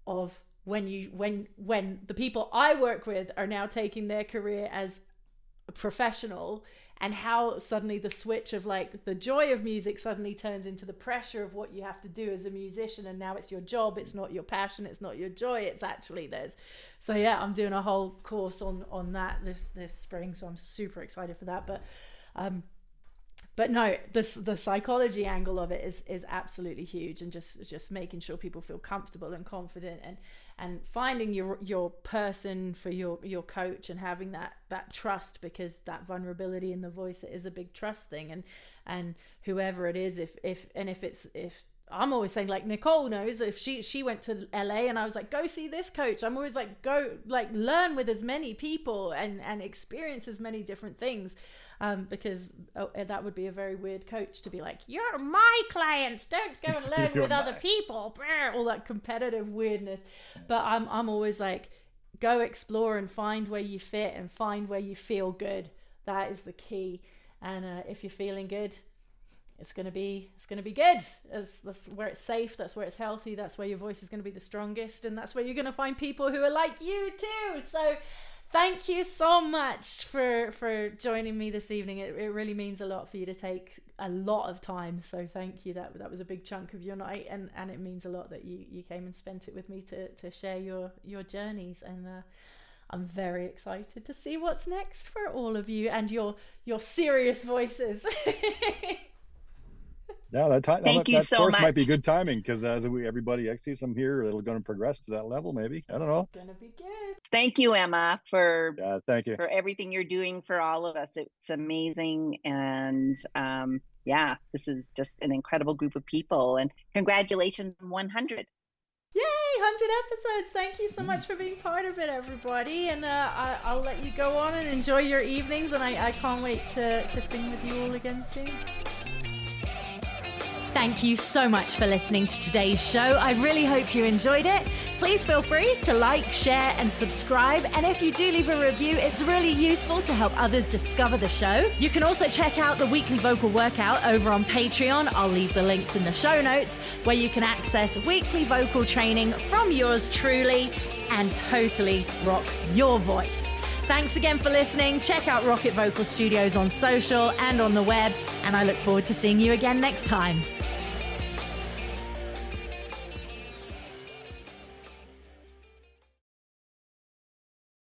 of when the people I work with are now taking their career as a professional, and how suddenly the switch of like the joy of music suddenly turns into the pressure of what you have to do as a musician, and now it's your job, it's not your passion, it's not your joy, it's actually theirs. So yeah, I'm doing a whole course on that this spring, so I'm super excited for that. But no, the psychology angle of it is absolutely huge, and just making sure people feel comfortable and confident, and finding your person for your coach, and having that trust, because that vulnerability in the voice is a big trust thing, and whoever it is, if I'm always saying, like, Nicole knows, if she went to LA and I was like, go see this coach. I'm always like, go, like, learn with as many people and experience as many different things, because that would be a very weird coach to be like, you're my client, don't go and learn with other people, all that competitive weirdness. But I'm always like, go explore and find where you fit and find where you feel good. That is the key. And if you're feeling good, it's gonna be good. That's where it's safe. That's where it's healthy. That's where your voice is gonna be the strongest, and that's where you're gonna find people who are like you too. So, thank you so much for joining me this evening. It really means a lot for you to take a lot of time. So thank you. That was a big chunk of your night, and it means a lot that you came and spent it with me to share your journeys. And I'm very excited to see what's next for all of you and your serious voices. Yeah, that might be good timing, because as everybody actually some here that'll going to progress to that level, maybe. I don't know. It's going to be good. Thank you, Emma, for everything you're doing for all of us. It's amazing, and this is just an incredible group of people. And congratulations on 100. Yay, 100 episodes. Thank you so much for being part of it, everybody. And I'll let you go on and enjoy your evenings, and I can't wait to sing with you all again soon. Thank you so much for listening to today's show. I really hope you enjoyed it. Please feel free to like, share, and subscribe. And if you do leave a review, it's really useful to help others discover the show. You can also check out the weekly vocal workout over on Patreon. I'll leave the links in the show notes, where you can access weekly vocal training from yours truly and totally rock your voice. Thanks again for listening. Check out Rocket Vocal Studios on social and on the web, and I look forward to seeing you again next time.